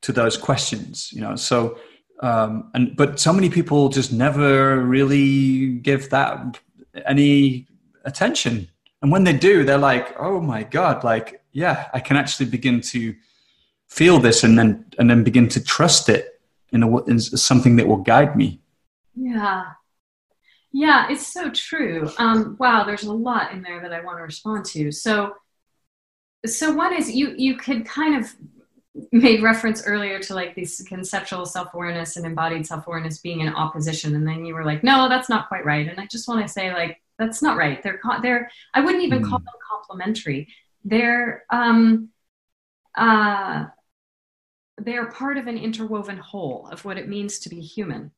to those questions. You know, so um, and but so many people just never really give that any attention, and when they do, they're like, oh my God, like, yeah, I can actually begin to feel this, and then and then begin to trust it in, a, in something that will guide me. Yeah, yeah, it's so true. Um, wow, there's a lot in there that I want to respond to. So, so one is you you could kind of made reference earlier to like these conceptual self-awareness and embodied self-awareness being in opposition, and then you were like, no, that's not quite right. And I just want to say, like, that's not right. They're co- they're I wouldn't even mm. call them complementary. They're um, uh, they're part of an interwoven whole of what it means to be human.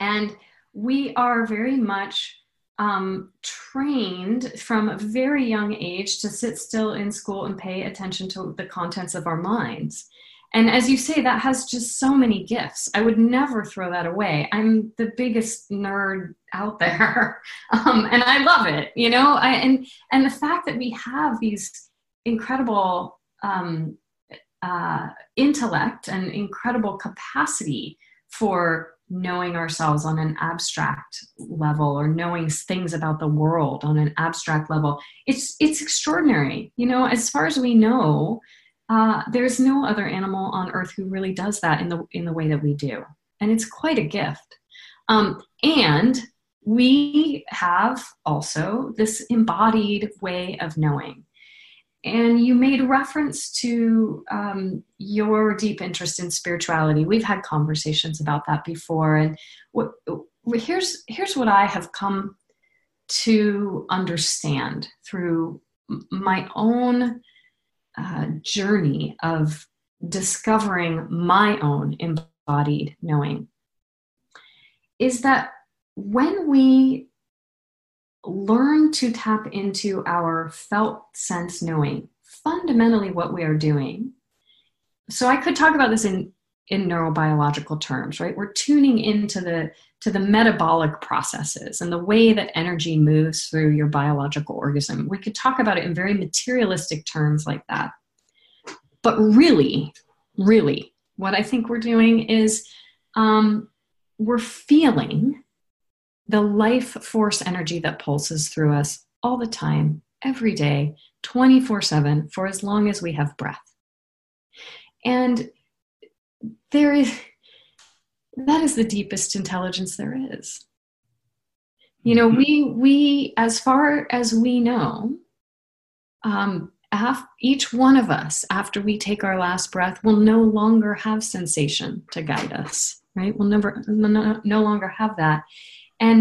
And we are very much um, trained from a very young age to sit still in school and pay attention to the contents of our minds. And as you say, that has just so many gifts. I would never throw that away. I'm the biggest nerd out there. Um, and I love it, you know, I, and, and the fact that we have these incredible um, uh, intellect and incredible capacity for knowing ourselves on an abstract level, or knowing things about the world on an abstract level, it's, it's extraordinary. You know, as far as we know, Uh, there's no other animal on earth who really does that in the in the way that we do. And it's quite a gift. Um, and we have also this embodied way of knowing. And you made reference to um, your deep interest in spirituality. We've had conversations about that before. And what, here's, here's what I have come to understand through my own Uh, journey of discovering my own embodied knowing, is that when we learn to tap into our felt sense knowing, fundamentally what we are doing, so I could talk about this in in neurobiological terms, right? We're tuning into the to the metabolic processes and the way that energy moves through your biological organism. We could talk about it in very materialistic terms like that. But really, really, what I think we're doing is um, we're feeling the life force energy that pulses through us all the time, every day, twenty-four seven, for as long as we have breath. And there is, that is the deepest intelligence there is. You know, we, we, as far as we know, um, af- each one of us, after we take our last breath, will no longer have sensation to guide us, right? We'll never, no, no longer have that. And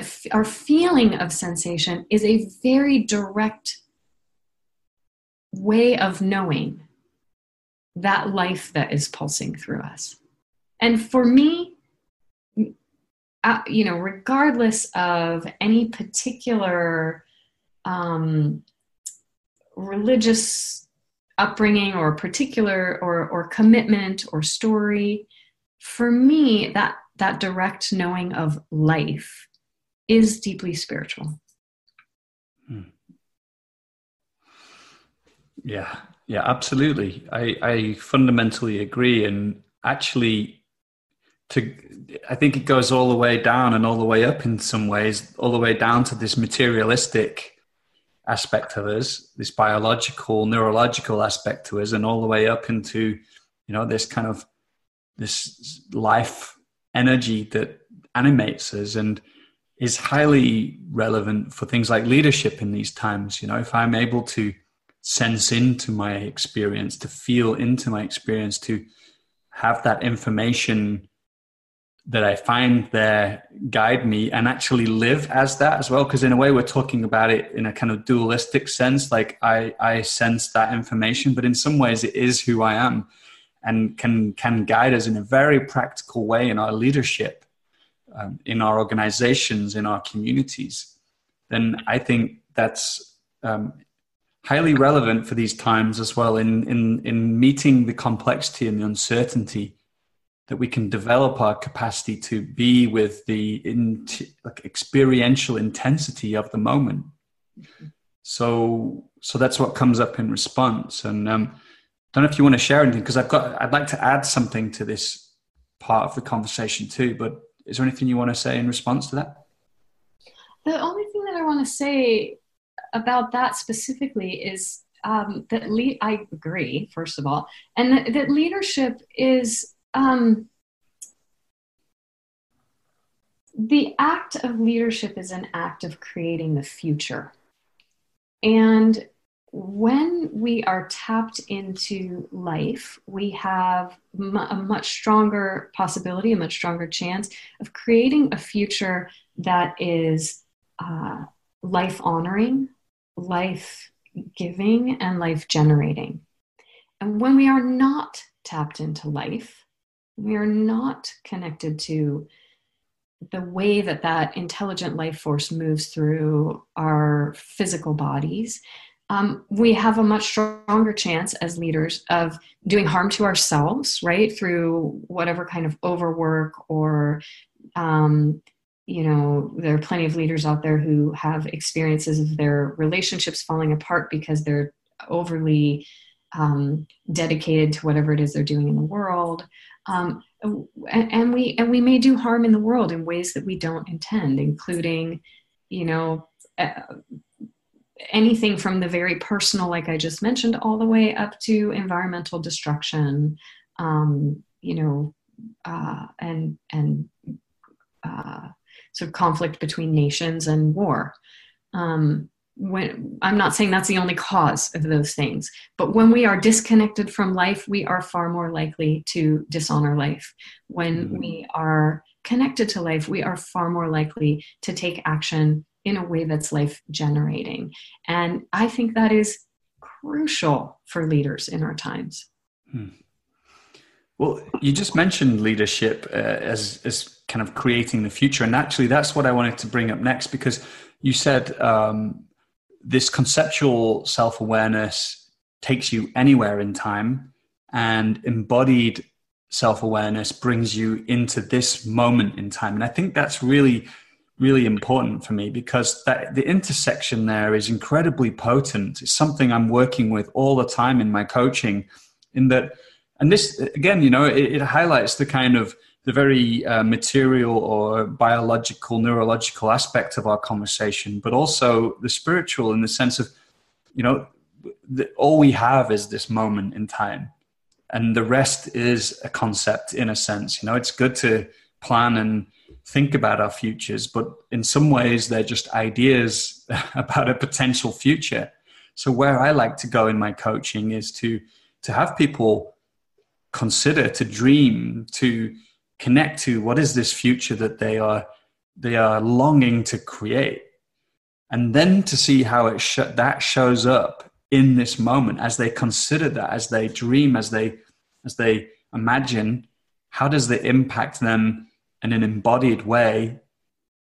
if our feeling of sensation is a very direct way of knowing that life that is pulsing through us. And for me, uh, you know, regardless of any particular um, religious upbringing or particular or, or commitment or story, for me, that, that direct knowing of life is deeply spiritual. Hmm. Yeah. Yeah, absolutely. I, I fundamentally agree. And actually, to I think it goes all the way down and all the way up in some ways, all the way down to this materialistic aspect of us, this biological, neurological aspect to us, and all the way up into, you know, this kind of this life energy that animates us and is highly relevant for things like leadership in these times. You know, if I'm able to sense into my experience, to feel into my experience, to have that information that I find there guide me, and actually live as that as well. Because in a way, we're talking about it in a kind of dualistic sense. Like I, I sense that information, but in some ways, it is who I am, and can can guide us in a very practical way in our leadership, um, in our organizations, in our communities. Then I think that's um, highly relevant for these times as well, in, in, in meeting the complexity and the uncertainty, that we can develop our capacity to be with the in, like experiential intensity of the moment. So, so that's what comes up in response. And um, don't know if you want to share anything, because I've got, I'd like to add something to this part of the conversation too, but is there anything you want to say in response to that? The only thing that I want to say about that specifically is um, that le- I agree, first of all, and that, that leadership is um, the act of leadership is an act of creating the future. And when we are tapped into life, we have m- a much stronger possibility, a much stronger chance of creating a future that is uh, life-honoring, life-giving, and life-generating. And when we are not tapped into life, we are not connected to the way that that intelligent life force moves through our physical bodies, um, we have a much stronger chance as leaders of doing harm to ourselves, right? Through whatever kind of overwork or, um, you know, there are plenty of leaders out there who have experiences of their relationships falling apart because they're overly um, dedicated to whatever it is they're doing in the world. Um, and, and we, and we may do harm in the world in ways that we don't intend, including, you know, uh, anything from the very personal, like I just mentioned, all the way up to environmental destruction, um, you know, uh, and, and, uh, sort of conflict between nations and war. Um, when I'm not saying that's the only cause of those things, but when we are disconnected from life, we are far more likely to dishonor life. When mm-hmm. we are connected to life, we are far more likely to take action in a way that's life generating. And I think that is crucial for leaders in our times. Hmm. Well, you just mentioned leadership uh, as, as kind of creating the future. And actually that's what I wanted to bring up next, because you said, um, this conceptual self-awareness takes you anywhere in time, and embodied self-awareness brings you into this moment in time. And I think that's really, really important for me, because that the intersection there is incredibly potent. It's something I'm working with all the time in my coaching, in that, and this, again, you know, it, it highlights the kind of the very uh, material or biological, neurological aspect of our conversation, but also the spiritual, in the sense of, you know, the, all we have is this moment in time, and the rest is a concept in a sense. You know, it's good to plan and think about our futures, but in some ways they're just ideas about a potential future. So where I like to go in my coaching is to, to have people consider, to dream, to connect to what is this future that they are they are longing to create, and then to see how it sh- that shows up in this moment as they consider that, as they dream, as they as they imagine. How does it impact them in an embodied way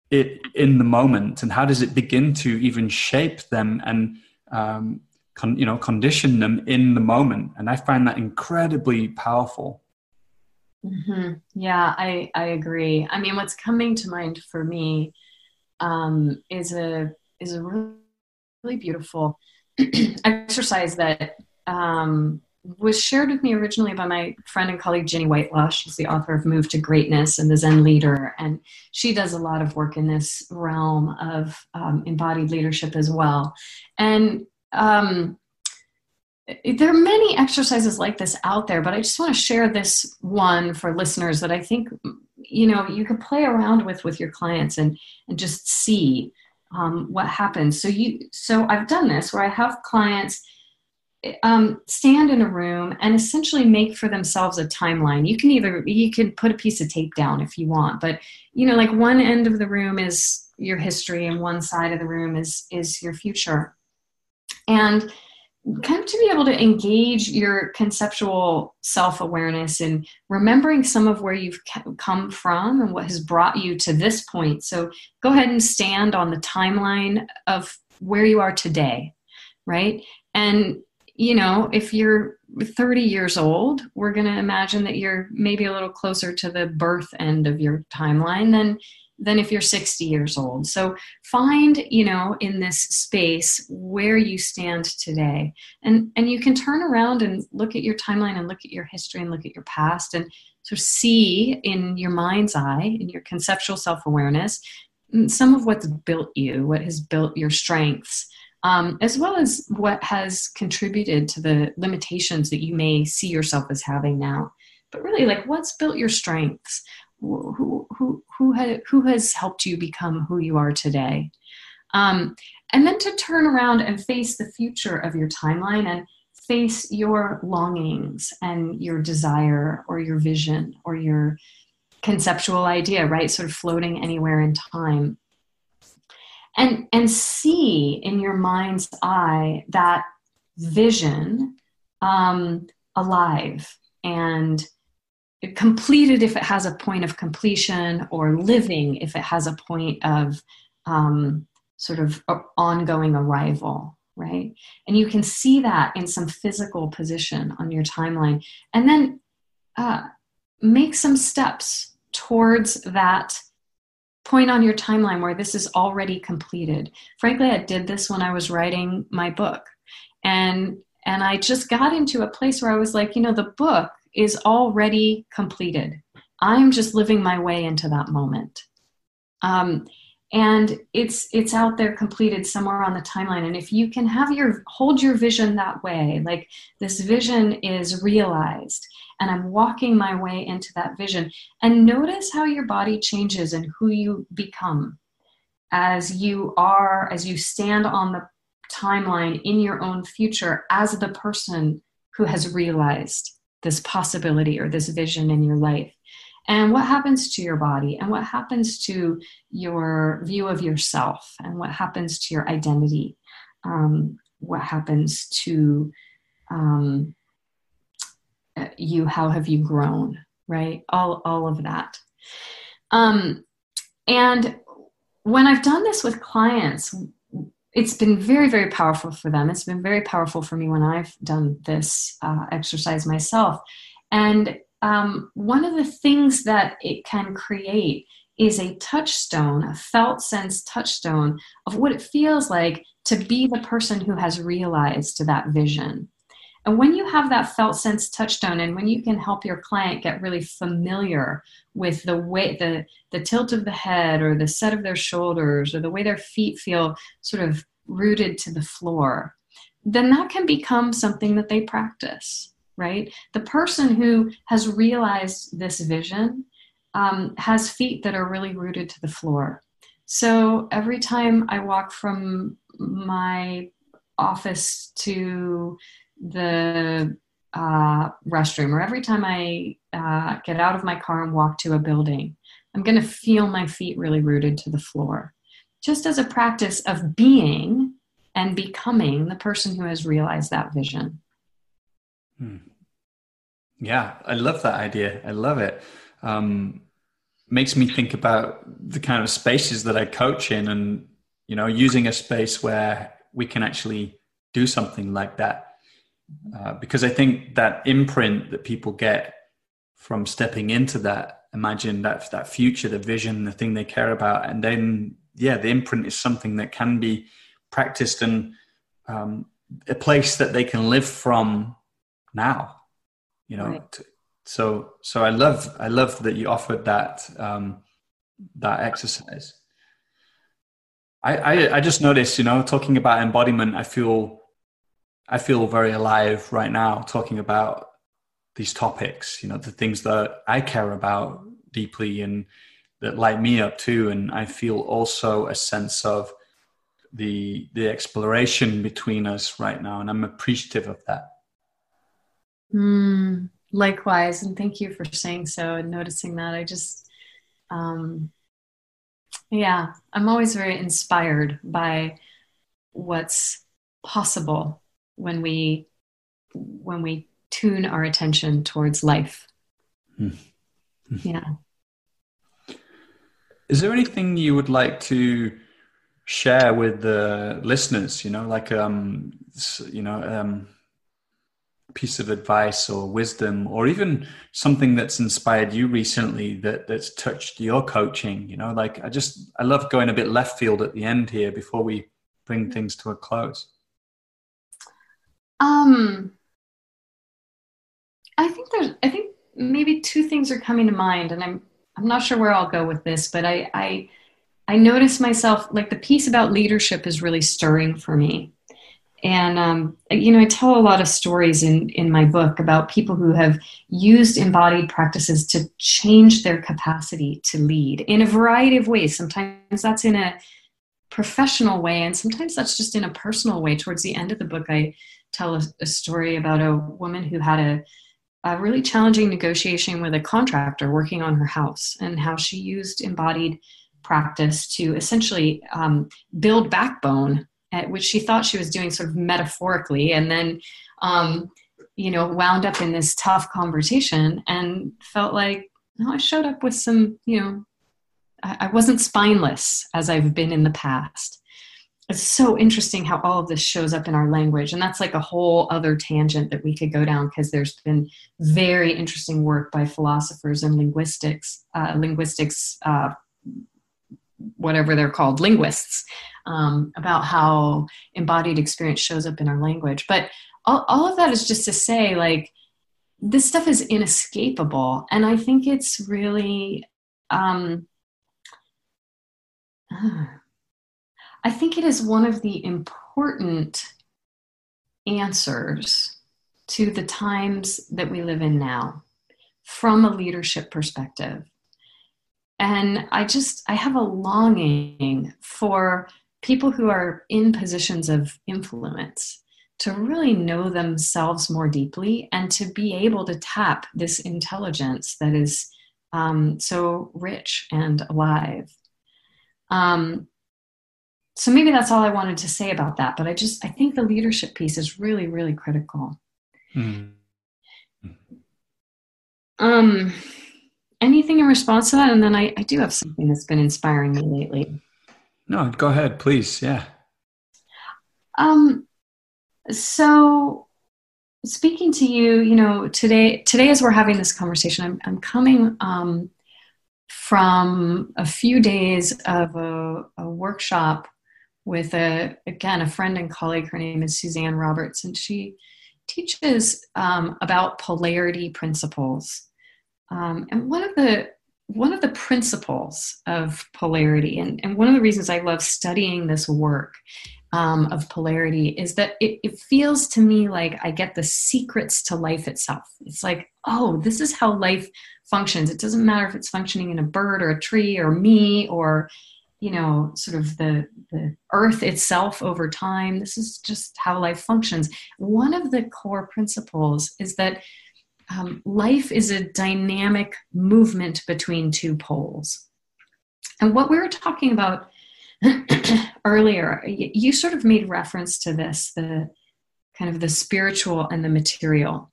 it in the moment, and how does it begin to even shape them and um, con- you know condition them in the moment? And I find that incredibly powerful. Mm-hmm. Yeah, I, I agree. I mean, what's coming to mind for me um, is a is a really, really beautiful exercise that um, was shared with me originally by my friend and colleague, Ginny Whitelaw. She's the author of Move to Greatness and the Zen Leader. And she does a lot of work in this realm of um, embodied leadership as well. And um there are many exercises like this out there, but I just want to share this one for listeners that I think, you know, you can play around with, with your clients and, and just see um, what happens. So you, so I've done this where I have clients um, stand in a room and essentially make for themselves a timeline. You can either, you can put a piece of tape down if you want, but you know, like one end of the room is your history and one side of the room is, is your future. And kind of to be able to engage your conceptual self-awareness and remembering some of where you've come from and what has brought you to this point. So go ahead and stand on the timeline of where you are today. right? And, you know, if you're thirty years old, we're going to imagine that you're maybe a little closer to the birth end of your timeline than than if you're sixty years old. So find, you know, in this space where you stand today. And, and you can turn around and look at your timeline and look at your history and look at your past and sort of see in your mind's eye, in your conceptual self-awareness, some of what's built you, what has built your strengths, um, as well as what has contributed to the limitations that you may see yourself as having now. But really, like, what's built your strengths? Who who who has who has helped you become who you are today, um, and then to turn around and face the future of your timeline and face your longings and your desire or your vision or your conceptual idea, right? Sort of floating anywhere in time, and and see in your mind's eye that vision um, alive and completed if it has a point of completion, or living if it has a point of um, sort of ongoing arrival, right? And you can see that in some physical position on your timeline, and then uh, make some steps towards that point on your timeline where this is already completed. Frankly, I did this when I was writing my book, and and I just got into a place where I was like, you know, the book is already completed. I'm just living my way into that moment. Um, and it's it's out there completed somewhere on the timeline. And if you can have your, hold your vision that way, like this vision is realized and I'm walking my way into that vision, and notice how your body changes and who you become as you are, as you stand on the timeline in your own future as the person who has realized this possibility or this vision in your life, and what happens to your body, and what happens to your view of yourself, and what happens to your identity, um, what happens to um, you, how have you grown, right? All, all of that. Um, and when I've done this with clients, it's been very, very powerful for them. It's been very powerful for me when I've done this uh, exercise myself. And um, one of the things that it can create is a touchstone, a felt sense touchstone of what it feels like to be the person who has realized that vision. And when you have that felt sense touchstone, and when you can help your client get really familiar with the way, the, the tilt of the head or the set of their shoulders or the way their feet feel sort of rooted to the floor, then that can become something that they practice, right? The person who has realized this vision um, has feet that are really rooted to the floor. So every time I walk from my office to the uh, restroom, or every time I uh, get out of my car and walk to a building, I'm going to feel my feet really rooted to the floor, just as a practice of being and becoming the person who has realized that vision. Hmm. Yeah, I love that idea. I love it. Um, makes me think about the kind of spaces that I coach in, and, you know, using a space where we can actually do something like that. Uh, because I think that imprint that people get from stepping into that, imagine that that future, the vision, the thing they care about, and then, yeah, the imprint is something that can be practiced and um, a place that they can live from now, you know. Right. So, so I love, I love that you offered that um, that exercise. I, I I just noticed, you know, talking about embodiment, I feel. I feel very alive right now talking about these topics, you know, the things that I care about deeply and that light me up too. And I feel also a sense of the the exploration between us right now. And I'm appreciative of that. Mm, likewise. And thank you for saying so and noticing that. I just, um, yeah, I'm always very inspired by what's possible when we, when we tune our attention towards life. Mm. Yeah. Is there anything you would like to share with the listeners, you know, like, um, you know, um, piece of advice or wisdom, or even something that's inspired you recently that that's touched your coaching, you know, like I just, I love going a bit left field at the end here before we bring things to a close. Um, I think there's, I think maybe two things are coming to mind, and I'm, I'm not sure where I'll go with this, but I, I, I notice myself, like the piece about leadership is really stirring for me. And, um, you know, I tell a lot of stories in, in my book about people who have used embodied practices to change their capacity to lead in a variety of ways. Sometimes that's in a professional way, and sometimes that's just in a personal way. Towards the end of the book, I tell a, a story about a woman who had a, a really challenging negotiation with a contractor working on her house, and how she used embodied practice to essentially um, build backbone, at which she thought she was doing sort of metaphorically, and then, um, you know, wound up in this tough conversation and felt like, no, I showed up with some, you know, I, I wasn't spineless as I've been in the past. It's so interesting how all of this shows up in our language. And that's like a whole other tangent that we could go down, because there's been very interesting work by philosophers and linguistics, uh, linguistics, uh, whatever they're called, linguists, um, about how embodied experience shows up in our language. But all, all of that is just to say, like, this stuff is inescapable. And I think it's really, um, uh, I think it is one of the important answers to the times that we live in now from a leadership perspective. And I just, I have a longing for people who are in positions of influence to really know themselves more deeply, and to be able to tap this intelligence that is um, so rich and alive. Um, so maybe that's all I wanted to say about that. But I just, I think the leadership piece is really, really critical. Mm. Um. Anything in response to that? And then I, I do have something that's been inspiring me lately. No, go ahead, please. Yeah. Um. So speaking to you, you know, today, today as we're having this conversation, I'm, I'm coming um, from a few days of a, a workshop with a, again, a friend and colleague. Her name is Suzanne Roberts, and she teaches um, about polarity principles. Um, and one of the one of the principles of polarity, and, and one of the reasons I love studying this work um, of polarity, is that it, it feels to me like I get the secrets to life itself. It's like, oh, this is how life functions. It doesn't matter if it's functioning in a bird or a tree or me or, you know, sort of the, the earth itself over time. This is just how life functions. One of the core principles is that Um, life is a dynamic movement between two poles. And what we were talking about earlier, you sort of made reference to this, the kind of the spiritual and the material.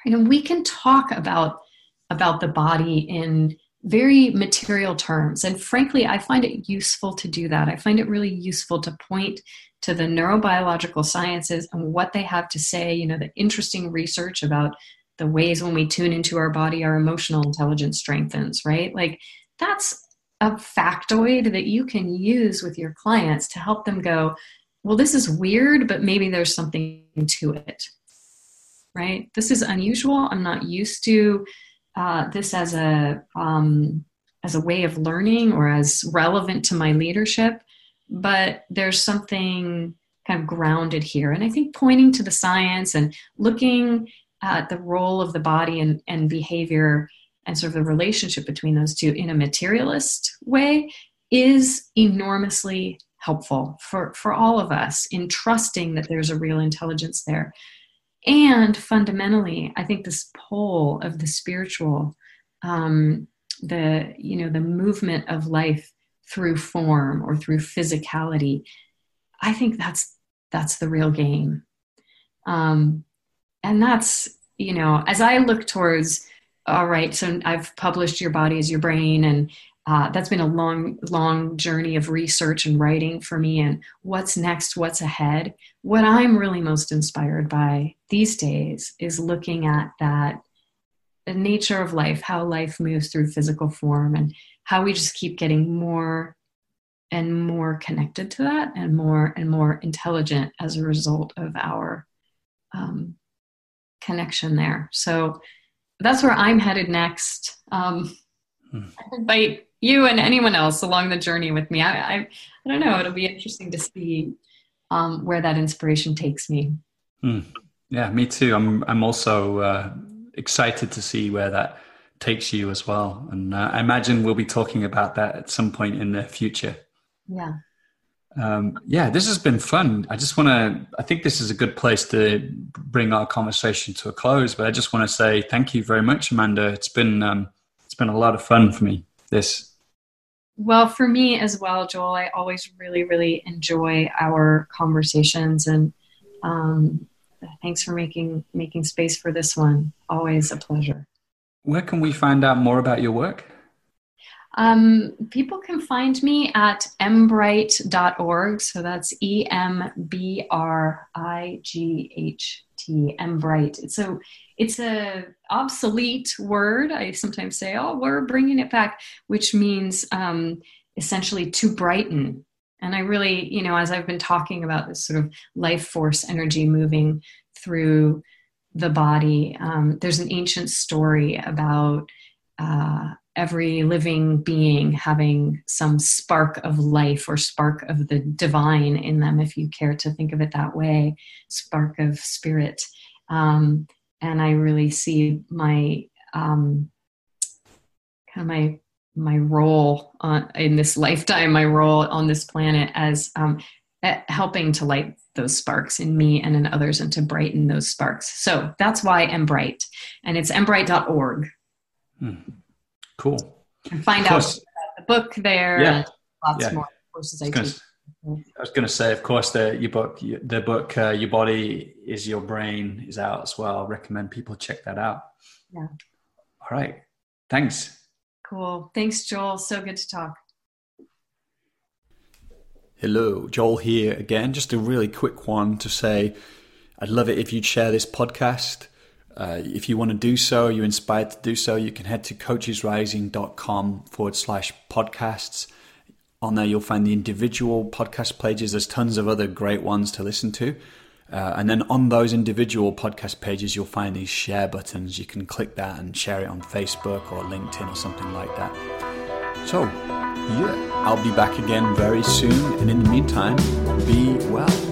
Right? And we can talk about, about the body in very material terms. And frankly, I find it useful to do that. I find it really useful to point to the neurobiological sciences and what they have to say, you know, the interesting research about the ways when we tune into our body, our emotional intelligence strengthens, right? Like that's a factoid that you can use with your clients to help them go, well, this is weird, but maybe there's something to it, right? This is unusual. I'm not used to uh, this as a, um, as a way of learning or as relevant to my leadership, but there's something kind of grounded here. And I think pointing to the science and looking at uh, the role of the body and, and behavior and sort of the relationship between those two in a materialist way is enormously helpful for, for all of us in trusting that there's a real intelligence there. And fundamentally, I think this pole of the spiritual, um, the, you know, the movement of life through form or through physicality, I think that's, that's the real game. Um, And that's, you know, as I look towards, all right, so I've published Your Body Is Your Brain, and Uh, that's been a long, long journey of research and writing for me, and what's next, what's ahead. What I'm really most inspired by these days is looking at that, the nature of life, how life moves through physical form, and how we just keep getting more and more connected to that, and more and more intelligent as a result of our um, connection there. So that's where I'm headed next. Um, I invite you and anyone else along the journey with me. I, I, I don't know. It'll be interesting to see um, where that inspiration takes me. Mm. Yeah, me too. I'm I'm also uh, excited to see where that takes you as well. And uh, I imagine we'll be talking about that at some point in the future. Yeah. Um, yeah, this has been fun. I just want to, I think this is a good place to bring our conversation to a close, but I just want to say thank you very much, Amanda. It's been, um, it's been a lot of fun for me, this. Well, for me as well, Joel, I always really, really enjoy our conversations, and um, thanks for making, making space for this one. Always a pleasure. Where can we find out more about your work? Um, people can find me at embright dot org. So that's E M B R I G H T, Embright. It's a, it's a obsolete word. I sometimes say, oh, we're bringing it back, which means um, essentially to brighten. And I really, you know, as I've been talking about this sort of life force energy moving through the body, um, there's an ancient story about uh, every living being having some spark of life or spark of the divine in them, if you care to think of it that way, spark of spirit. Um, and I really see my, um, kind of my, my role on, in this lifetime, my role on this planet as um, helping to light those sparks in me and in others, and to brighten those sparks. So that's why Embright, and it's embright dot org. Hmm. Cool. And find out about the book there. Yeah. And lots yeah. more courses. I, I was going mm-hmm. to say, of course, the your book, the book, uh, Your Body Is Your Brain, is out as well. I recommend people check that out. Yeah. All right. Thanks. Cool. Thanks, Joel. So good to talk. Hello, Joel here again. Just a really quick one to say, I'd love it if you'd share this podcast. Uh, if you want to do so, you're inspired to do so, you can head to coaches rising dot com forward slash podcasts. On there, you'll find the individual podcast pages. There's tons of other great ones to listen to. Uh, and then on those individual podcast pages, you'll find these share buttons. You can click that and share it on Facebook or LinkedIn or something like that. So, yeah, I'll be back again very soon. And in the meantime, be well.